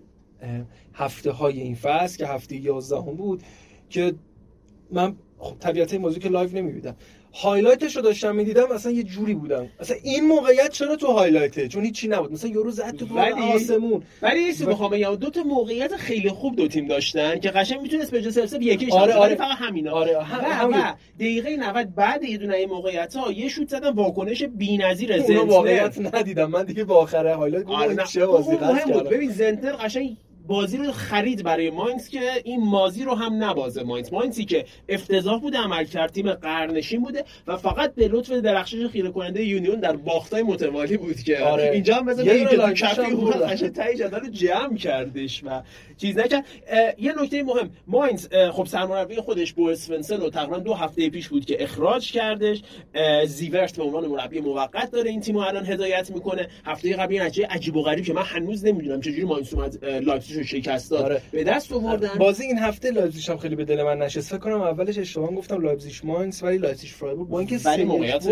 هفته های این فصل که هفته 11 هم بود که من خب طبیعتا این موضوع که لایو نمی‌بیدم، هایلایتش رو داشتم می‌دیدم، اصلا یه جوری بودم، اصلا این موقعیت چرا تو هایلایته؟ چون هیچی نبود، مثلا یورو زد تو آسمون. ولی چیزی می‌خوام بگم دو تا موقعیت خیلی خوب دو تیم داشتن که قشنگ میتونست به جز سرسب یکیش. آره فقط همینا. آره دقیقه 90 بعد یه دونه این موقعیت‌ها یه شوت زدن، واکنش بی‌نظیر زنتر. اون واقعیت ندیدم من دیگه با آخر هایلایت گفتم چه بازی بود. ببین زنتر قشنگ بازی رو خرید برای ماینز که این مازی رو هم نبازه. ماینزی که افتضاح بوده، عملکرد تیم قرنشین بوده و فقط به لطف درخشش خیره کننده یونیون در باختای متوالی بود که آره. اینجا هم مثلا این که کفی حقوق قشتای جدال جمع کردش و چیز نکرد. یه نکته مهم، ماینز خب سرمربی خودش بو اسونسن رو تقریبا 2 هفته پیش بود که اخراج کردش. زیورت به عنوان مربی موقت داره این تیمو الان هدایت میکنه. هفته قبل نتیجه عجیب و غریبی که من هنوز نمیدونم چجوری ماینز اومد چون شکست داد آره. به دست آوردن. بازی این هفته لایپزیگ هم خیلی به دل من نشست. فکر کنم اولش اشتباه گفتم لایپزیگ ماینز، ولی لایپزیگ فرایبورگ با اینکه سری موقعیت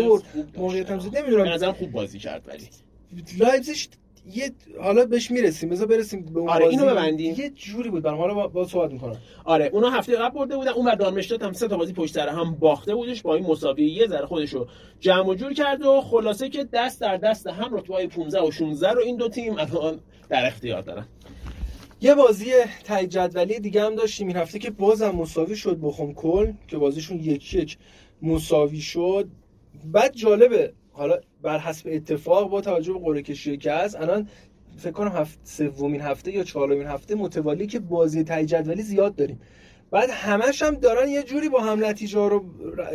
هم زیاد نمیدونم، به نظرم خوب بازی کرد ولی لایپزیگ یه حالا بهش میرسیم، بذار برسیم به اون آره بازی. اینو ببندیم. یه جوری بود برام، حالا با صحبت می‌کنم. آره اونا هفته قبل برده بودن، اون دارمشتات هم 3 تا بازی پشت سر هم باخته بودش، با این مساوی یه ذره خودشو جمع و جور کرد و خلاصه که دست در دست هم رتبه‌های 15 و 16 رو این دو تیم الان در اختیار دارن. یه بازی تای جدولی دیگه هم داشتیم این هفته که بازم مساوی شد بخوام کل که بازیشون 1-1 مساوی شد. بعد جالبه حالا بر حسب اتفاق با توجه به قرعه کشی که هست الان فکر کنم سومین هفته یا چهارمین هفته متوالی که بازی تای جدولی زیاد داریم، بعد همش هم دارن یه جوری با هم نتیجه رو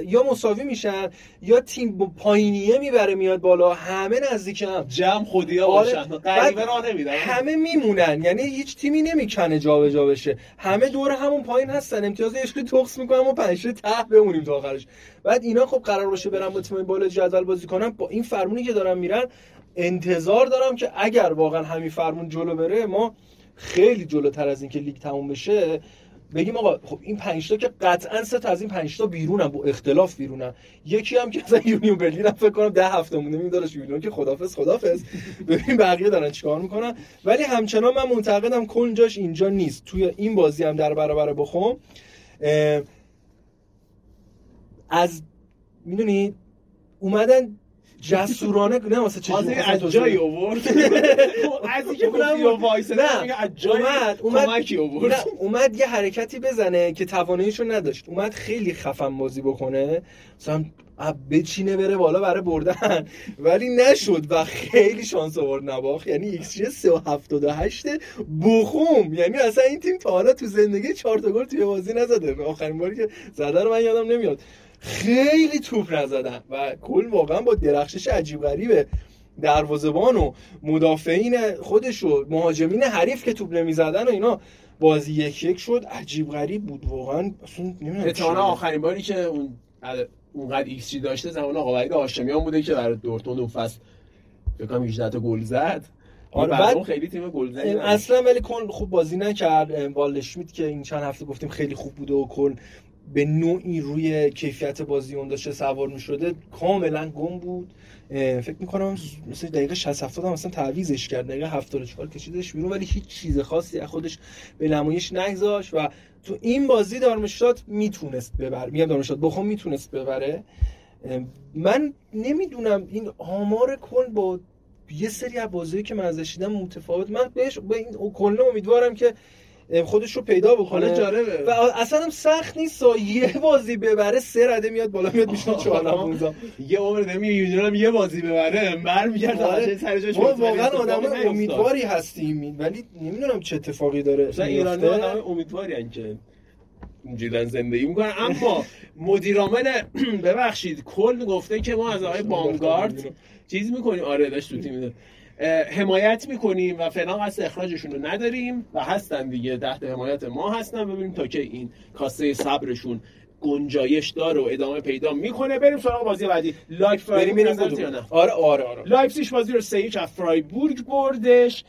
یا مساوی میشن یا تیم با پایینیه میبره میاد بالا، همه نزدیک هم جمع خودیا باشن غریبه راه نمیدن، همه میمونن، یعنی هیچ تیمی نمیکنه جابجا بشه، همه دور همون پایین هستن، امتیاز عشقی تخص میکنن و 5 ته بمونیم تا آخرش. بعد اینا خب قرار باشه برن با تیم بالا جدول بازی کنن، با این فرمونی که دارن میرن انتظار دارم که اگر واقعا همین فرمون جلو بره ما خیلی جلوتر از اینکه لیگ تموم بشه بگیم آقا خب این 5 تا که قطعاً 3 تا از این 5 تا بیرونن، با اختلاف بیرونن، یکی هم که مثلا یونیون برلین هم فکر کنم 10 هفته مونده میدارش یونیون که خدافظ ببین بقیه دارن چیکار میکنن. ولی همچنان من معتقدم کل جاش اینجا نیست، توی این بازی هم در برابر بخوام از میدونی اومدن جسورانه نه واسه چه جوری از جای آورد از اینکه گفتم وایس نه از جای اومد نه اومد یه حرکتی بزنه که تواناییشو نداشت، اومد خیلی خفن بازی بکنه مثلا بچینه بره بالا برای بردن، ولی نشد و خیلی شانس آورد نباخت. یعنی ایکس جی 3.78 بخوم، یعنی اصلا این تیم تا حالا تو زندگی 4 تا گل توی بازی نزده، آخرین باری که زده رو من یادم نمیاد، خیلی توپ نزدن و کل واقعا با درخشش عجیب غریبه دروازه‌بان و مدافعین خودش و مهاجمین حریف که توپ نمیزدن و اینا بازی 1-1 شد. عجیب غریب بود واقعا، اصلا نمیدونم چطوری. آخرین باری که اونقدر ایکس جی داشته زمان آقا وحید هاشمیان بوده که برای دورتموند اون فصل یکم 18 تا گل زد. آره خیلی تیم گلزنی اصلا، ولی کل خوب بازی نکرد. والشمیت که این چند هفته گفتیم خیلی خوب بوده و کل به نوعی روی کیفیت بازی اون داشته سوار می‌شده کاملا گم بود. فکر می‌کنم مثلا دقیقه 60 70 هم مثلا تعویضش کرد، دقیقه 70 چهار کشیدش بیرون، ولی هیچ چیز خاصی از خودش به نمایش نگذاشت و تو این بازی دارمشتات میتونست ببره، میگم دارمشتات بخون میتونست ببره. من نمیدونم این آمار کل با یه سری از بازی‌هایی که من ازش دیدم متفاوت، من بهش به این کل امیدوارم که خودش رو پیدا بکنه جالبه. و اصلا هم سخت نیست یه بازی ببره، سه رده میاد بالا، میاد میشه 4 تا 15. یه عمر نمیدونم یه بازی ببره برمیگرده آخه سر جاش. ما واقعا آدمای امیدواری هستیم ولی نمیدونم چه اتفاقی داره. مثلا ایرانی‌ها آدمای امیدوارین که اینجوری زندگی میکنن، اما مدیر عامل ببخشید کل گفته که ما از آقای بامگارد چیز میکنیم، آره داش تو تیم حمایت میکنیم و فعلا قصد اخراجشون رو نداریم و هستن دیگه تحت حمایت ما هستن. ببینیم تا که این کاسه صبرشون گنجایش داره و ادامه پیدا میکنه. بریم سراغ بازی بعدی. لایک فرایبورگ یا نه؟ آره لایپزیگ بازی رو 3-1 از فرایبورگ بردش.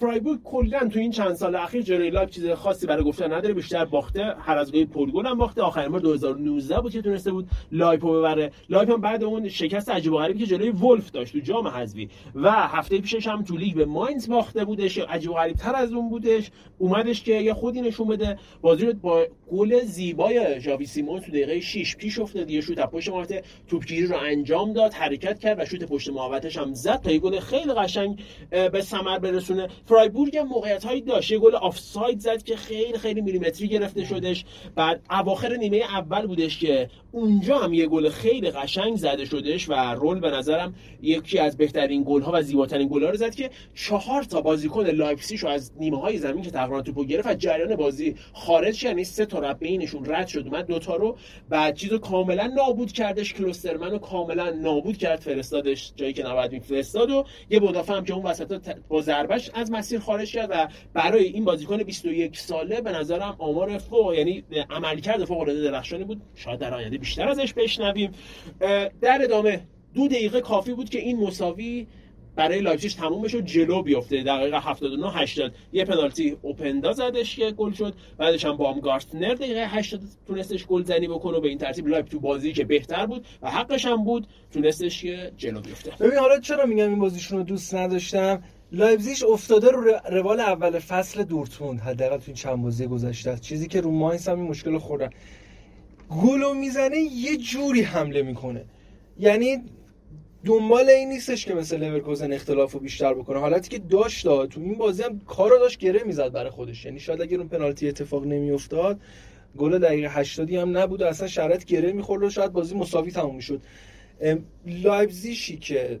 فرایبورگ کلا تو این چند سال اخیر جلوی لایپزیگ چیز خاصی برای گفتن نداره، بیشتر باخته، هر از گاهی پرگل هم باخته. آخرین بار 2019 بود که تونسته بود لایپو ببره. لایپ هم بعد اون شکست عجیب و غریبی که جلوی ولف داشت تو جام حذفی و هفته پیشش هم تو لیگ به ماینز باخته بودش، عجیب و غریب تر از اون بودش. اومدش که یه خودی نشون بده، بازی رو با گل زیبای سیمون تو دقیقه 6 پیش افتاد، یه شوت پشت محوطه توپگیری رو انجام داد، حرکت کرد و شوت پشت محوطه‌ش هم زد تا یه گل خیلی قشنگ به ثمر برسونه. فرایبورگ هم موقعیت‌هایی داشت، یه گل آفساید زد که خیلی میلیمتری گرفته شدش. بعد اواخر نیمه اول بودش که اونجا هم یه گل خیلی قشنگ زده شدش و رول به نظرم یکی از بهترین گل‌ها و زیباترین گل‌ها رو زد که 4 تا بازیکن لایپزیگ رو از نیمه‌های زمین که تقریبا توپو گرفت و جریان بازی خارج، یعنی 3 تا ربعینشون رد شد، دوتا رو بعد چیز رو کاملا نابود کردش. کلوسترمن رو کاملا نابود کرد، فرستادش جایی که نباید میفرستاد و یه مدافع هم که اون وسط با ضربش از مسیر خارج کرد و برای این بازیکن 21 ساله به نظرم آمار فوق، یعنی عملکرد فوق العاده درخشانی بود. شاید در آینده بیشتر ازش بشنویم. در ادامه 2 دقیقه کافی بود که این مساوی برای لایپزیگ تموم بشه، جلو بیفته. دقیقه 79 80 یه پنالتی اوپندا زدش که گل شد، بعدش هم بامگارتنر دقیقه 80 تونستش گل زنی بکنه و به این ترتیب لایپ تو بازی که بهتر بود و حقش هم بود تونستش که جلو بیفته. ببین حالا چرا میگم این بازیشون رو دوست نداشتم؟ لایپزیگ افتاده رو روال اول فصل دورتموند، حداقل تو چند بازی گذشته، چیزی که رو ماینز هم این مشکل خوردن. گلو میزنه یه جوری حمله میکنه، یعنی دنبال این نیستش که مثل لورکوزن اختلافو بیشتر بکنه. حالتی که داشت تو این بازی هم کارو داشت گره میزد برای خودش، یعنی شاید اگر اون پنالتی اتفاق نمیافتاد گل دقیقه 80 هم نبود و اصلا شرط گره میخورد و شاید بازی مساوی تموم میشد. لایپزیگ که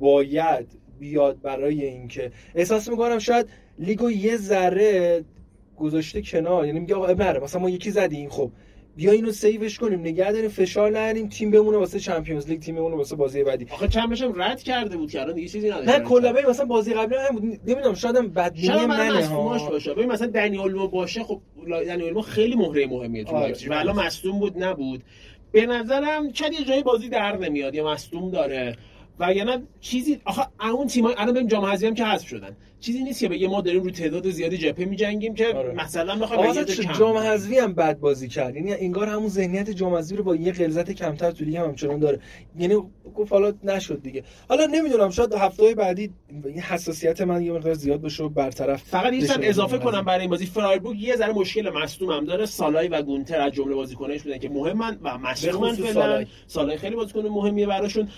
باید بیاد برای اینکه احساس میکنم شاید لیگو یه ذره گذاشته کنار، یعنی میگه آقا بره مثلا ما یکی زدیم، خب بیا اینو سیوش کنیم، نگه داریم، فشار نریم، تیم بمونه واسه چمپیونز لیگ، تیم بمونه واسه بازی بعدی. آخه چمپش هم رد کرده بود که الان دیگه چیزی نداره. نه کلابه مثلا بازی قبلی هم بود، نمیدونم شاید بدبینی منه ها باشه. ببین مثلا دنیالو باشه، خب دنیالو خیلی مهره مهمیه تو لایپزیگ و الان مصدوم بود نبود، به نظرم چند یه جای بازی در نمیاد یا مصدوم داره و یعنی چیزی. آخه اون تیم‌ها الان ببین جام حذفی هم که حذف شدن، چیزی نیست که بگه ما داریم رو تعداد زیادی جبهه می‌جنگیم که آره. مثلا بخوام بگم جام حذفی هم بد بازی کرد، یعنی انگار همون ذهنیت جام حذفی رو با یه غلظت کمتر تو لیگ هم همچنان داره، یعنی گفت حالا نشد دیگه. حالا نمیدونم شاید هفته بعدی این حساسیت من یه مقدار زیاد بشه و برطرف. فقط یه چند اضافه کنم برای این بازی، فرایبورگ یه ذره مشکل مصدوم هم داره، سالای و گونتر از جمله بازیکن‌هاش بودن که مهمن و مصدوم فعلا سالای خیلی بازیکن مهمیه براشون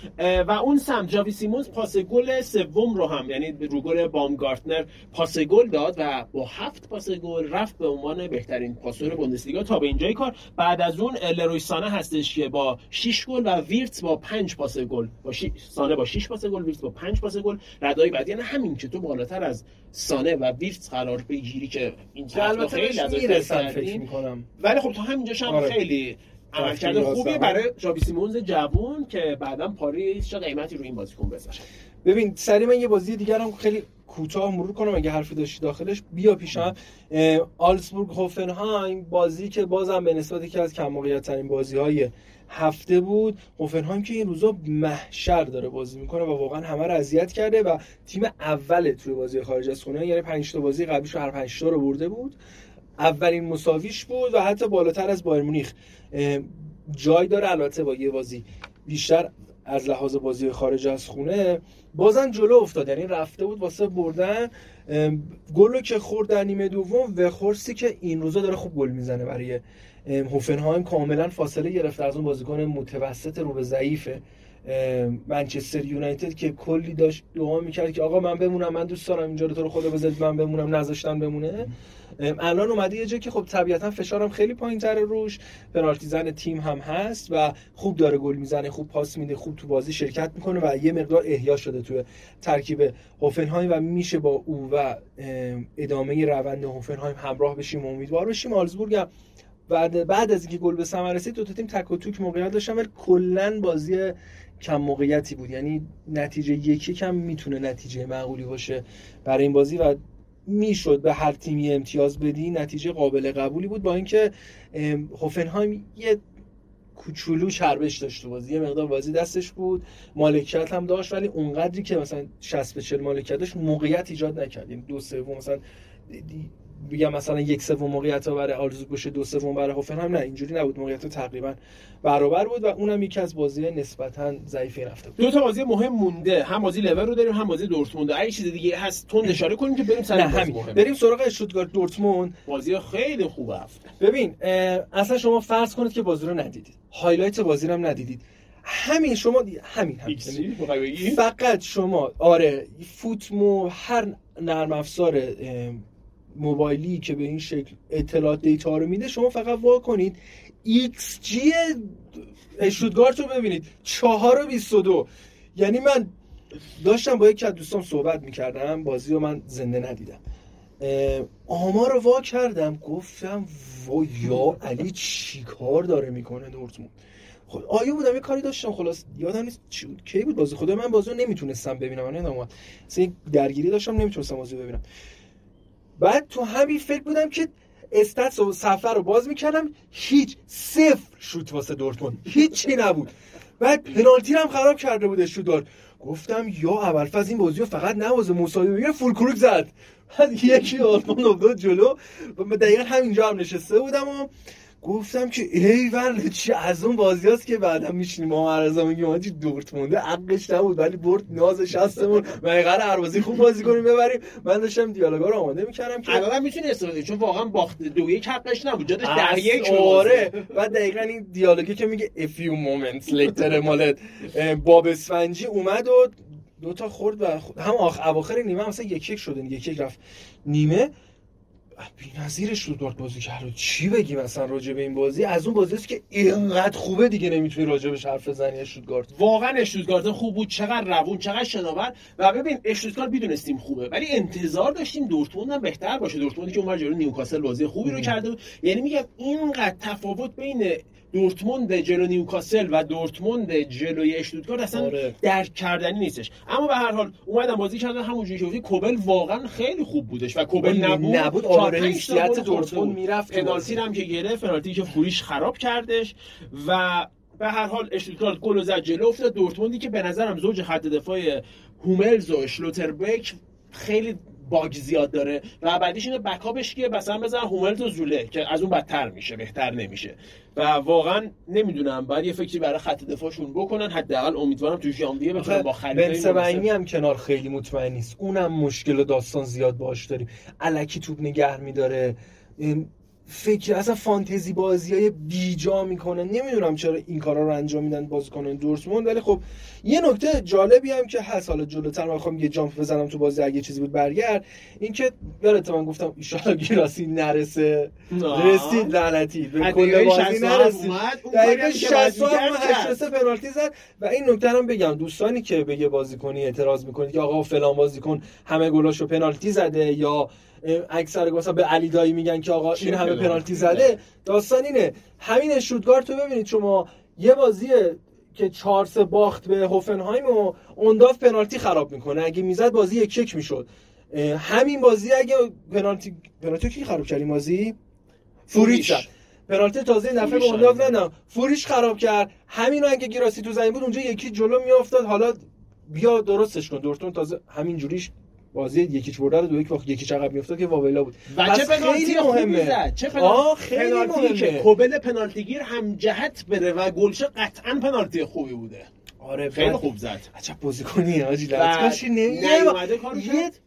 و اون سم جاوی سیمونز پاس گل سوم رو هم، یعنی رو گل بامگارتنر پاس گل داد و با 7 پاس گل رفت به عنوان بهترین پاسور بوندسلیگا تا به اینجای کار. بعد از اون لروی سانه هستش که با 6 گل و ویرتس با 5 پاس گل، با سانه با 6 پاس گل، ویرتس با 5 پاس گل ردای بعدی، یعنی همین که تو بالاتر از سانه و ویرتس قرار بگیری که این جلوه خیلی از رسن فکر می‌کنم، ولی خب تا همینجاش هم خیلی عملکرد خوبیه برای جاوی سیمونز جوان که بعداً پاریس چه قیمتی رو این بازیکن بذاره. ببین سریع من یه بازی دیگر هم خیلی کوتاه مرور کنم اگه حرفی داشتی داخلش بیا پیشم. آلسبورگ هوفنهایم بازی که بازم به نسبت یکی از کم موقعیت ترین بازی‌های هفته بود. هوفنهایم که این روزا محشر داره بازی میکنه و واقعا همه رو اذیت کرده و تیم اوله توی بازی خارج از خونه، یعنی 5 تا بازی قبلیش رو هر 5 تا رو برده بود اولین مساویش بود و حتی بالاتر از بایر مونیخ جای داره، البته با یه بازی بیشتر از لحاظ بازی خارج از خونه. بازن جلو افتاد، یعنی رفته بود واسه بردن، گلو که خورد در نیمه دوم و خورسی که این روزا داره خوب گل میزنه برای هوفنهایم، کاملا فاصله گرفته از اون بازیکن متوسط رو به ضعیف منچستر یونایتد که کلی داشت دعا میکرد که آقا من بمونم، من دوست دارم اینجا رو تو رو خدا بذارید من بمونم، نذاشتن بمونه. الان اومده یه جایی که خب طبیعتا فشارم خیلی پایین‌تره روش، پنالتی زن تیم هم هست و خوب داره گل میزنه، خوب پاس میده، خوب تو بازی شرکت میکنه و یه مقدار احیا شده توی ترکیب هوفنهایم و میشه با او و ادامه روند هوفنهایم همراه بشیم و امیدوار بشیم. آلزبورگ هم بعد از اینکه گل به ثمر رسید دو تا تیم تک و توک موقعیت داشتن، ولی کلا بازی کم موقعیتی بود، یعنی نتیجه یکی کم میتونه نتیجه معقولی باشه برای این بازی و میشد به هر تیمی امتیاز بدی، نتیجه قابل قبولی بود، با اینکه هوفنهایم یه کوچولو چربش داشت تو بازی، یه مقدار بازی دستش بود، مالکیت هم داشت ولی اونقدری که مثلا 60-40 مالکیت داشت موقعیت ایجاد نکرد، یعنی 2/3 مثلا بگم مثلا 1/3 موقعیت ها برای آلزبورگ باشه 2/3 برای هوفنهایم، نه اینجوری نبود، موقعیت ها تقریبا برابر بود و اونم یکی از بازی نسبتا ضعیفی رفته بود. دو تا بازی مهم مونده، هم بازی لیور رو داریم هم بازی دورتموند. اگه چیز دیگه هست تون اشاره کنیم که بریم سر بازی مهم، بریم سراغ اشتوتگارت دورتموند. بازی خیلی خوبه هفته. ببین اصلا شما فرض کنید که بازی رو ندیدید، هایلایت بازی رو هم ندیدید، همین شما همین فقط شما آره فوتمو هر نرم افزار موبایلی که به این شکل اطلاعات دیتا رو میده، شما فقط وا کنید XG اشتوتگارت رو ببینید 4.22. یعنی من داشتم با یکی از دوستام صحبت میکردم، بازی رو من زنده ندیدم، آمار رو وا کردم گفتم وای یا علی چی کار داره میکنه دورتموند. آیا بودم یه کاری داشتم، خلاص یادم نیست کی بود بازی، خدا من بازی رو نمیتونستم ببینم، من نمیدونم اصلا درگیری داشتم نمیتونستم بازی رو ببینم. بعد تو همین فکر بودم که استاتس و صفحه رو باز میکردم، هیچ 0 شوت واسه دورتموند، هیچی نبود. بعد پنالتی هم خراب کرده بود اشتوتگارت، گفتم یا ابوالفضل این بازی رو فقط نوازه مساوی بگیره، فول کروک زد. بعد یکی آلمان افتاد جلو و من دقیقاً همینجا هم نشسته بودم و گفتم که ای ول چه از اون بازیاست که بعدم میشینیم ما عرضا میگیم آجی دورتموند عقلش نبود ولی برد نازش هستمون و اینقدر هر بازی خوب بازی کنیم ببریم. من داشتم دیالوگا رو آماده میکردم که الان میتونه استفاده، چون واقعا باخت 2-1 حقش نبود، جادش 1-1 آره. و دقیقاً این دیالوگی که میگه a few moments later مال باب اسفنجی اومد و دوتا خورد و هم اواخر نیمه مثلا 1-1 شد، 1-1 رفت نیمه. بی‌نظیرش رو دورت بازی کرد، چی بگیم مثلا راجع به این بازی؟ از اون بازیه که اینقدر خوبه دیگه نمیتونی راجعش حرف بزنی. اشتوتگارت واقعا اشتوتگارت خوب بود، چقدر روون چقدر شناور. و ببین اشتوتگارت میدونستیم خوبه ولی انتظار داشتیم دورتموند هم بهتر باشه، دورتموندی که اونور جلوی نیوکاسل بازی خوبی رو کرده بود. یعنی میگم اینقدر تفاوت بین دورتموند جلوی نیوکاسل و دورتموند جلوی اشتوتگارت اصلا آره. درک کردنی نیستش. اما به هر حال اومدن بازی کردن همونجوری که گفتی، کوبل واقعا خیلی خوب بودش و کوبل نبود رئیسیت دورتموند میرفت، پنالتی هم که گرفت، پنالتی که فوریش خراب کردش و به هر حال اشتوتگارت گل زد جلو افتاد. دورتموندی که به نظرم زوج خط دفاع هوملز و اشلوتربک خیلی باگ زیاد داره و بعدیش اینه بکاپش که مثلا بزنن هوملز و زوله که از اون بدتر میشه بهتر نمیشه و واقعا نمیدونم باید یه فکری برای خط دفاعشون بکنن. حداقل امیدوارم تو ژانویه بتونن با خریدای بنسبنی هم کنار خیلی مطمئن نیست، اونم مشکل و داستان زیاد باهاش داریم، الکی توپ نگه میداره، فکر اصلا فانتزی بازیای بیجا میکنه. نمیدونم چرا این کارا رو انجام میدن بازیکنان دورتموند. ولی خب یه نکته جالبی هم که هست، حالا جلوتر من میخوام یه جامپ بزنم تو بازی اگه چیزی بود برگرد، این که یادت من گفتم ان شاء الله گراسی نرسه، رسید لعنتی به کل بازی نرسید، دقیقه 60 83 پنالتی زد. و این نکته هم بگم دوستانی که به یه بازیکنی اعتراض میکنید که آقا فلان بازیکن همه گلاشو پنالتی زده یا اکثر مثلا به علی دایی میگن که آقا این همه پنالتی زده، داستان اینه همین اشتوتگارت رو ببینید شما یه بازی که 4-3 باخت به هوفنهایم و اونداف پنالتی خراب میکنه، اگه میزد بازی 1-1 میشد. همین بازی اگه پنالتی کی خراب کرد؟ این بازی فوریچ پنالتی تازه این دفعه به اونداف نداد، فوریچ خراب کرد. همین اگه گراسی تو زمین بود اونجا 1-1 جلو میافتاد. حالا بیا درستش کن. دورتموند تازه همین جوریش بازی یکیچ برده رو 2-1 واقع یکیچ عقب میافتاد که واویلا بود. و چه پنالتی مهمه، چه پنالتی که کوبل پنالتی گیر هم جهت بره و گلش قطعا پنالتی خوبی بوده. آره خیلی خوب زد. عجب بازیکنیه حاجی، لطفش نمیاد کارو کرد.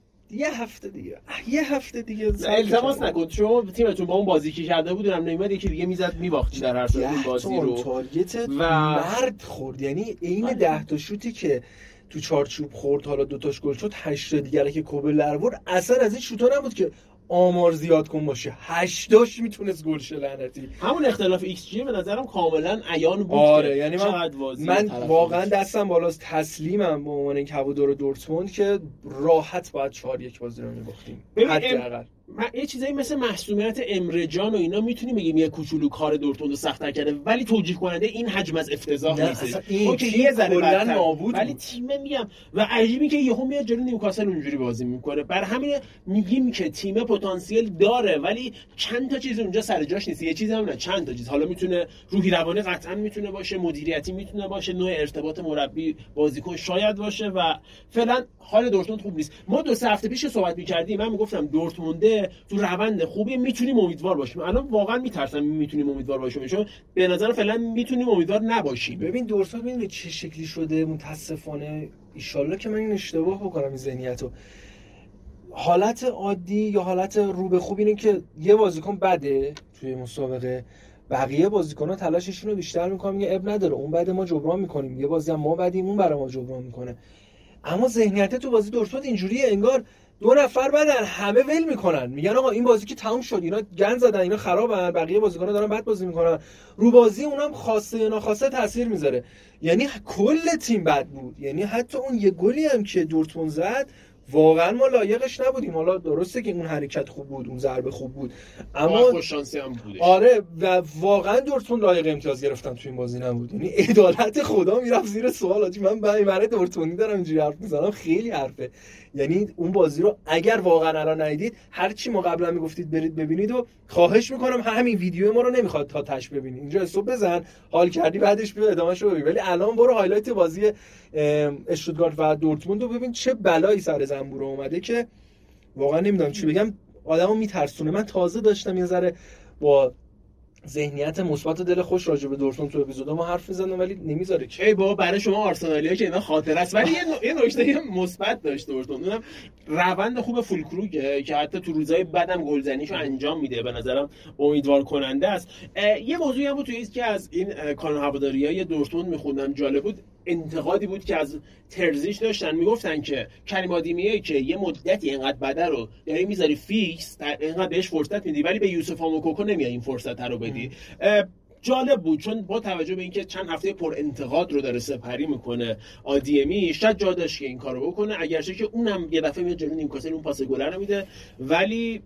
یه هفته دیگه التماس نکن، چون تیمتون با اون بازی کی کرده بود اونم نمیاد، یکی دیگه میزد میباختی در هر صورت بازی رو. تارگت مرد خورد، یعنی عین 10 تا شوتی که تو چارچوب خورد، حالا دو تاش گل شد، 8 دیگه که کوبه لرور اصلا از این شوتا نبود که آمار زیاد کن باشه، 8 تاش میتونست گل شه لعنتی. همون اختلاف ایکس جی به نظرم کاملا عیان بود. آره یعنی من واقعا دستم بالاست، تسلیمم به عنوان این هوادار دورتموند که راحت باید 4-1 بازی رو می‌باختیم. حداقل من یه چیزایی مثل محسومیت امره جان و اینا میتونیم بگیم یه کوچولو کار دورتموند سخت‌تر کرده، ولی توجیه کننده این حجم از افتضاح نیست. اوکی یه ذره کلا نابود، ولی تیم میگم و عجیبی که یهو میاد جلوی نیوکاسل اونجوری بازی میکنه. بر همین میگیم که تیم پتانسیل داره، ولی چند تا چیز اونجا سر جاش نیست. یه چیزی هم نه، چند تا چیز. حالا میتونه روحی روانی قطعا میتونه باشه، مدیریتی میتونه باشه، نوع ارتباط مربی بازیکن شاید باشه و فعلا حال دورتموند خوب نیست. ما دو سه هفته پیش صحبت می‌کردیم، من میگفتم دورتموند تو روند خوبی میتونیم امیدوار باشیم. الان واقعا میترسم میتونیم امیدوار باشیم، چون به نظر فعلا میتونیم امیدوار نباشیم. ببین دورتموند ببین چه شکلی شده، متاسفانه ان شاءالله که من این اشتباه بکنم این ذهنیتو. حالت عادی یا حالت رو به خوب اینه که یه بازیکن بده توی مسابقه، بقیه بازیکن‌ها تلاششون رو بیشتر می‌کنن، میگه اب نداره اون بعد ما جبران می‌کنیم، یه بازی هم ما بدیم اون برا ما جبران می‌کنه. اما ذهنیت تو بازی دورتموند اینجوریه، انگار دو نفر بدن همه ول میکنن، میگن آقا این بازی که تموم شد، اینا گند زدن، اینا خرابن، بقیه بازیکن‌ها دارن بد بازی میکنن، رو بازی اونم خاصه یا ناخواسته تاثیر میذاره. یعنی کل تیم بد بود، یعنی حتی اون یه گلی هم که دورتموند زد واقعا ما لایقش نبودیم. حالا درسته که اون حرکت خوب بود، اون ضربه خوب بود، اما خوش شانسی هم بودش. آره و واقعا دورتموند لایق امتیاز گرفتن تو این بازی نبود، یعنی عدالت خدا میرفت زیر سوال. آجی من برای دورتموندی دارم اینجوری حرف میزنم، خیلی حرفه. یعنی اون بازی رو اگر واقعا الان ندیدید، هر چی ما قبلا میگفتید برید ببینید و خواهش میکنم همین ویدیو ما رو نمیخواد تا تاش ببینید، اینجا استوب بزن حال کردی بعدش بیا ادامه‌شو ببین، ولی الان برو هایلایت بازی اشتوتگارت و دورتموند رو ببین چه بلایی سر زنبور اومده که واقعا نمیدونم چی بگم، آدمو میترسونه. من تازه داشتم یه ذره با ذهنیت مثبت و دل خوش راجع به دورتموند تو اپیزود ما حرف می‌زنم، ولی نمیذاره که ای بابا برای شما آرسنالی‌ها که اینا خاطره است. ولی یه نکته مثبت داشت دورتموند، اونم روند خوب فولکروگه که حتی تو روزهای بعدم گلزنیشو انجام میده، به نظرم امیدوار کننده است. یه موضوعی هم بود توی که از این کانال هواداریای دورتموند می‌خوندم، جالب بود، انتقادی بود که از ترزیش داشتن، میگفتن که کریم آدیمیه که یه مدتی اینقدر بده رو داری میذاری فیکس، اینقدر بهش فرصت میدی ولی به یوسف آموکوکو نمیای این فرصت رو بدی. جالب بود، چون با توجه به اینکه چند هفته پر انتقاد رو داره سپری میکنه آدیمی، شاید جا داشت که این کارو بکنه، اگرچه که اونم یه دفعه میاد جلوی نیمکاسل اون پاس گل رو میده، ولی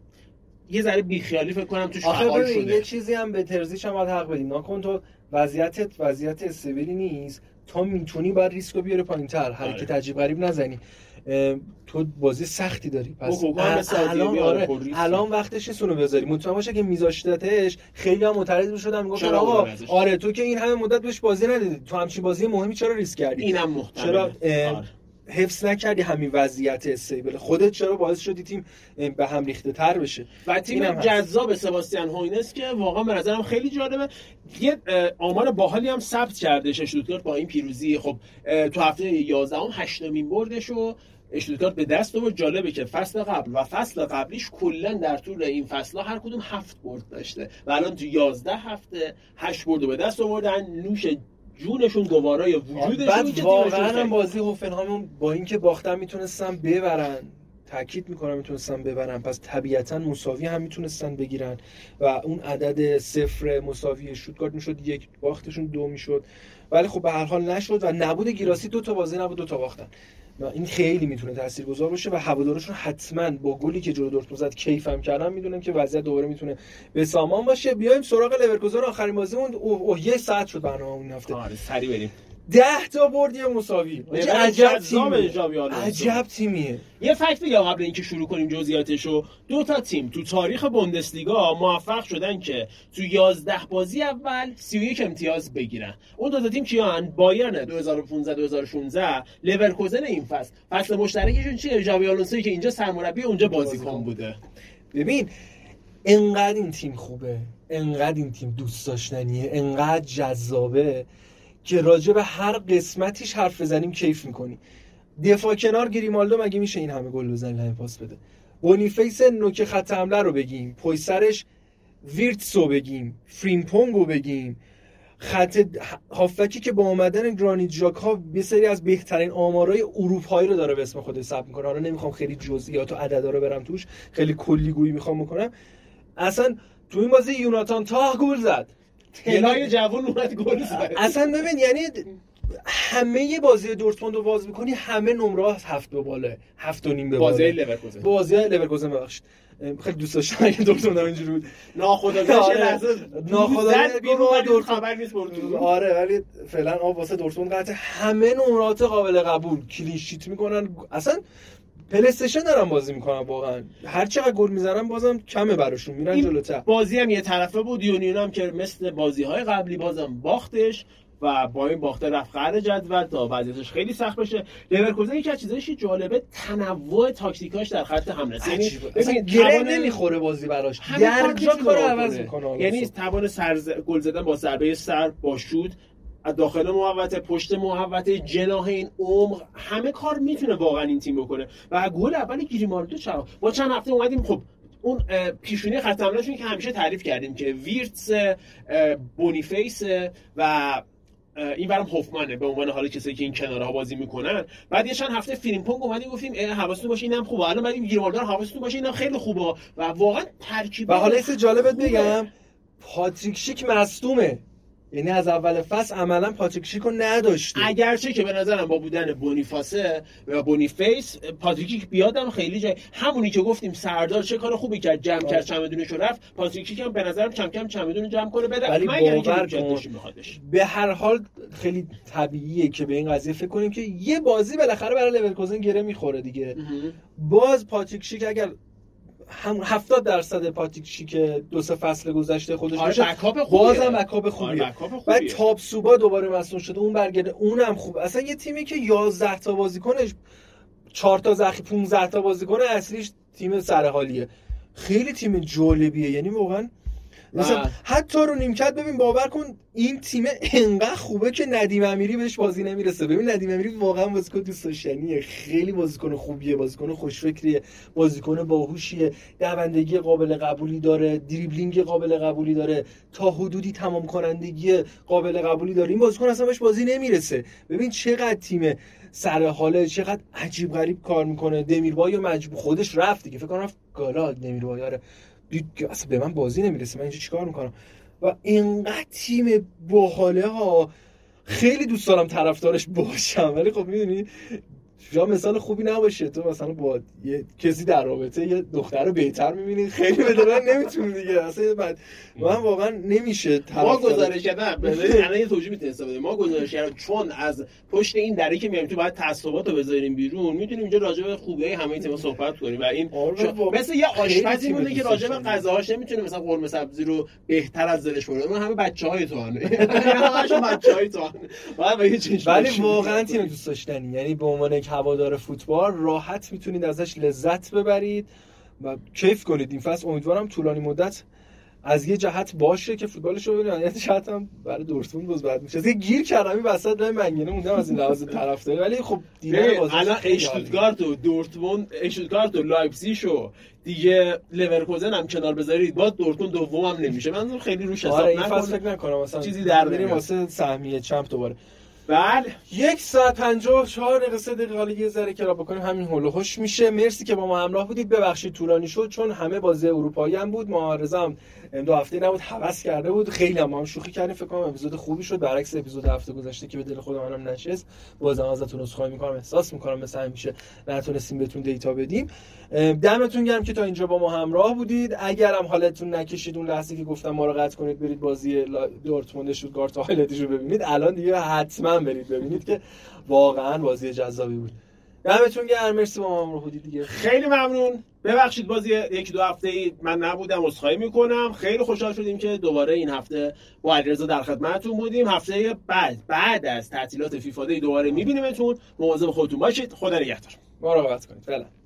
یه ذره بیخیالی فکر کنم توش فعال شده. یه چیزی هم به ترزیش هم حق بدیم، ناکن تو وضعیتت وضعیت استبیلی نیست، تو میتونی بعد ریسکو بیاره پایین‌تر، حرکت عجیب غریب نزنی، تو بازی سختی داری، پس الان وقتش نیست اونو بذاری. مطمئن باشه که میذاشتتش خیلی هم معترض می‌شدن، میگفتن آقا آره تو که این همه مدت بهش بازی ندادی، تو همچین بازی مهمی چرا ریسک کردی، اینم محتمل چرا حفظ نکردی همین وضعیت استیبل خودت، چرا باعث شدی تیم به هم ریخته تر بشه. و تیم جذاب سباستیان هوینس که واقعا به نظرم خیلی جالبه، یه آمار باحالی هم ثبت کرده اشتوتگارت با این پیروزی. خب تو هفته 11 8مین بردشو اشتوتگارت به دست آورد. جالبه که فصل قبل و فصل قبلیش کلا در طول این فصل‌ها هر کدوم 7 برد داشته و الان تو 11 هفته 8 برد به دست آوردن، نوش جونشون گوارای وجودشون. که واقعا بازی هوفنهایم با اینکه باختن میتونستن ببرن، تاکید میکنم میتونستن ببرن، پس طبیعتا مساوی هم میتونستن بگیرن و اون عدد صفر مساوی شوتگارد میشد 1، باختشون 2 میشد، ولی خب به هر حال نشد و نبود گیراسی 2 تا بازی نبود 2 تا باختن. این خیلی میتونه تاثیرگذار باشه و هوادارشون حتما با گلی که جلو دورتموند زد کیفم کردن، میدونن که وضعیت دوباره میتونه به سامان باشه. بیایم سراغ لورکوزن، آخرین بازیمون. اوه یه ساعت شد برنامه‌مون این هفته. آره سری بریم. 10 تا برد یه مساوی. عجب تیمیه. یه فکت بگم قبل اینکه شروع کنیم جزئیاتشو. 2 تا تیم تو تاریخ بوندسلیگا موفق شدن که تو 11 بازی اول 31 امتیاز بگیرن. اون 2 تا تیم کیان؟ بایرن 2015 2016، لورکوزن این فصل مشترکشون چیه؟ ژاوی آلونسویی که اینجا سرمربی اونجا بازیکن بوده. ببین انقدر این تیم خوبه، انقدر این تیم دوست داشتنیه، انقدر جذابه که راجع به هر قسمتیش حرف بزنیم کیف میکنی. دفاع کنار گریمالدو مگه میشه این همه گل بزنه، همه پاس بده. بونیفیس نوک خط حمله رو بگیم، پای سرش ویرتسو بگیم، فریمپونگو بگیم، خط هافکی که با اومدن گرانیت ژاکا یه سری از بهترین آمارای اروپایی رو داره به اسم خودش ثبت میکنه. حالا نمیخوام خیلی جزئیات و عددا رو برم توش، خیلی کلی گویی میخوام بکنم. اصلا تو این بازی یوناتان تاه گل زد، تلای جوان اومد گل زد. اصلا ببین یعنی همه بازی دورتموند رو باز می‌کنی، همه نمره 7 به بالا، 7.5 به بالا. بازی لورکوزن ببخشید، خیلی دوست داشتم اگه دورتموند اینجوری بود. ناخداگاه یه لحظه ناخداگاه بیرون دور خبر نیست برد. آره ولی فعلا واسه دورتموند قطعا همه نمرات قابل قبول کلین شیت می‌کنن. اصلا پلی استیشن دارن بازی میکنن، واقعا هر چقدر گل میزنن بازم کمه براشون، میرن جلوتر. بازی هم یه طرفه بود، یونیون هم که مثل بازی‌های قبلی بازم باختش و با این باخته رفت قرعه جدول تا وضعیتش خیلی سخت بشه. لورکوزن یکی از چیزایش جالبه، تنوع تاکتیکاش در خط حمله، یعنی ببین گره نمیخوره بازی براش، درجا کارو عوض میکنه. یعنی توان گل زدن با ضربه سر، با شوت داخل محوطه، پشت محوطه، جناح، این عمق، همه کار میتونه واقعا این تیم بکنه. و گل اولی گریمالدو چرا با چند هفته اومدیم، خب اون پیشونی خط حملهشون که همیشه تعریف کردیم که ویرتس، بونیفیس و این برام هوفمانه به عنوان حالا کسایی که این کنارها بازی میکنن. بعد یه چند هفته فریمپونگ اومدیم گفتیم حواستون باشه اینم خوبه، الان بریم گریمالدو حواستون باشه اینم خیلی خوبه. و واقعا ترکیب و حالا این جالبت بگم پاتریک شیک مصدومه، یعنی از اول فصل عملا پاتریک شیکو نداشتیم، اگرچه که به نظرم با بودن بونیفاسه و بونیفیس پاتریک شیک بیادم خیلی جای همونی که گفتیم سردار چه کار خوبی کرد، جمع کرد چمدونشو رفت. پاتریک شیک هم به نظرم کم کم چمدونو جمع کنه بده، ولی به هر حال خیلی طبیعیه که به این قضیه فکر کنیم که یه بازی بالاخره برای لورکوزن گره میخوره دیگه. باز پاتریک شیک اگر هم 70% پاتریک شیک دو سه فصل گذشته خودش باشه، بازم بکاپ خوبیه. بعد تابسوبا دوباره مصدوم شده، اون برگرده، اونم خوب. اصلا یه تیمی که 11 تا بازیکنش 4 تا ذخیره 15 تا بازیکن اصلیش تیم سرحالیه، خیلی تیم جالبیه. یعنی واقعا مثلا حتی رو نیمکت ببین، باور کن این تیم انقدر خوبه که ندیم امیری بهش بازی نمیرسه. ببین ندیم امیری واقعا بازیکن دوست داشتنیه، خیلی بازیکن خوبیه، بازیکن خوشفکریه، بازیکن باهوشیه، دوندگی قابل قبولی داره، دریبلینگ قابل قبولی داره، تا حدودی تمام کنندگی قابل قبولی داره. این بازیکن اصلا بهش بازی نمیرسه. ببین چقدر تیم سر حاله، چقدر عجیب غریب کار میکنه. دمیربایو مجبور خودش رفت دیگه، فکر کنم رفت گالا دمیربایو. آره دیگه اصلا به من بازی نمیرسه، من اینجا چیکار میکنم؟ و اینقدر تیم باحاله ها، خیلی دوست دارم طرفدارش باشم. ولی خب میدونی جا مثال خوبی نباشه، تو مثلا با یه کسی در رابطه یه دختر رو بهتر میبینی، خیلی به دلن نمیتونی دیگه اصلا. بعد من واقعا نمیشه ما گزارش کردم، یعنی یه توجیه میتونی حساب بدی. ما گزارش کردم چون از پشت این دره که میایم تو باید تعصبات رو بذاریم بیرون، میتونیم اینجا راجع به خوبی همه تیم‌ها صحبت کنیم. و این مثلا یه آشپزی مونه که راجع به غذاهاش نمیتونه مثلا قرمه سبزی رو بهتر از دلش بره، اون همه بچهای تو ان، همه بچهای تو ان. ولی واقعا تیم دوست داشتنی، یعنی به عنوان هوادار فوتبال راحت میتونید ازش لذت ببرید و کیف کنید این فصل. امیدوارم طولانی مدت از یه جهت باشه که فوتبالشو ببینید، یعنی شاید هم برای دورتموند باز بعد میشه. یه گیر کردم این وسط راه منگنه موندم از این لحاظ طرفداری، ولی خب دیدن بازی الان اشتوتگارت و دورتموند، اشتوتگارت و لایپزیگ و دیگه لورکوزن هم کنار بذارید، با دورتموند دومم نمیشه. من خیلی روش حساب نکنم مثلا چیزی دربریم واسه سهمیه چمپ دوباره. بله 1:54 حالا یه ذره کرا بکنیم، همین هولوهوش میشه. مرسی که با ما همراه بودید، ببخشید طولانی شد چون همه بازی اروپایی هم بود، معارضه هم 2 هفته نبود، هوس کرده بود خیلی، هم شوخی کردیم. فکر کنم اپیزود خوبی شد، برعکس اپیزود هفته گذشته که به دل خودم منم نشست. بازم ازتون عذرخواهی میکنم، احساس میکنم مثل همیشه نتونستیم بهتون دیتا بدیم. دمتون گرم که تا اینجا با ما همراه بودید. اگرم حالتون نکشید اون لحظه که گفتم ما رو قطع کنید برید بازی دورتموند شوتگارت هایلایتش رو ببینید، الان دیگه حتما هم برید ببینید که واقعا بازی جذابی بود. دمتون گرم، مرسی با ما بودید دیگه. خیلی ممنون. ببخشید بازی یک دو هفته‌ای من نبودم، عذرخواهی میکنم. خیلی خوشحال شدیم که دوباره این هفته با علیرضا در خدمتتون بودیم. هفته بعد از تعطیلات فیفا دی دوباره میبینیمتون. مواظب خودتون باشید. خدا نگهدار. مراقبت کنید. فعلا.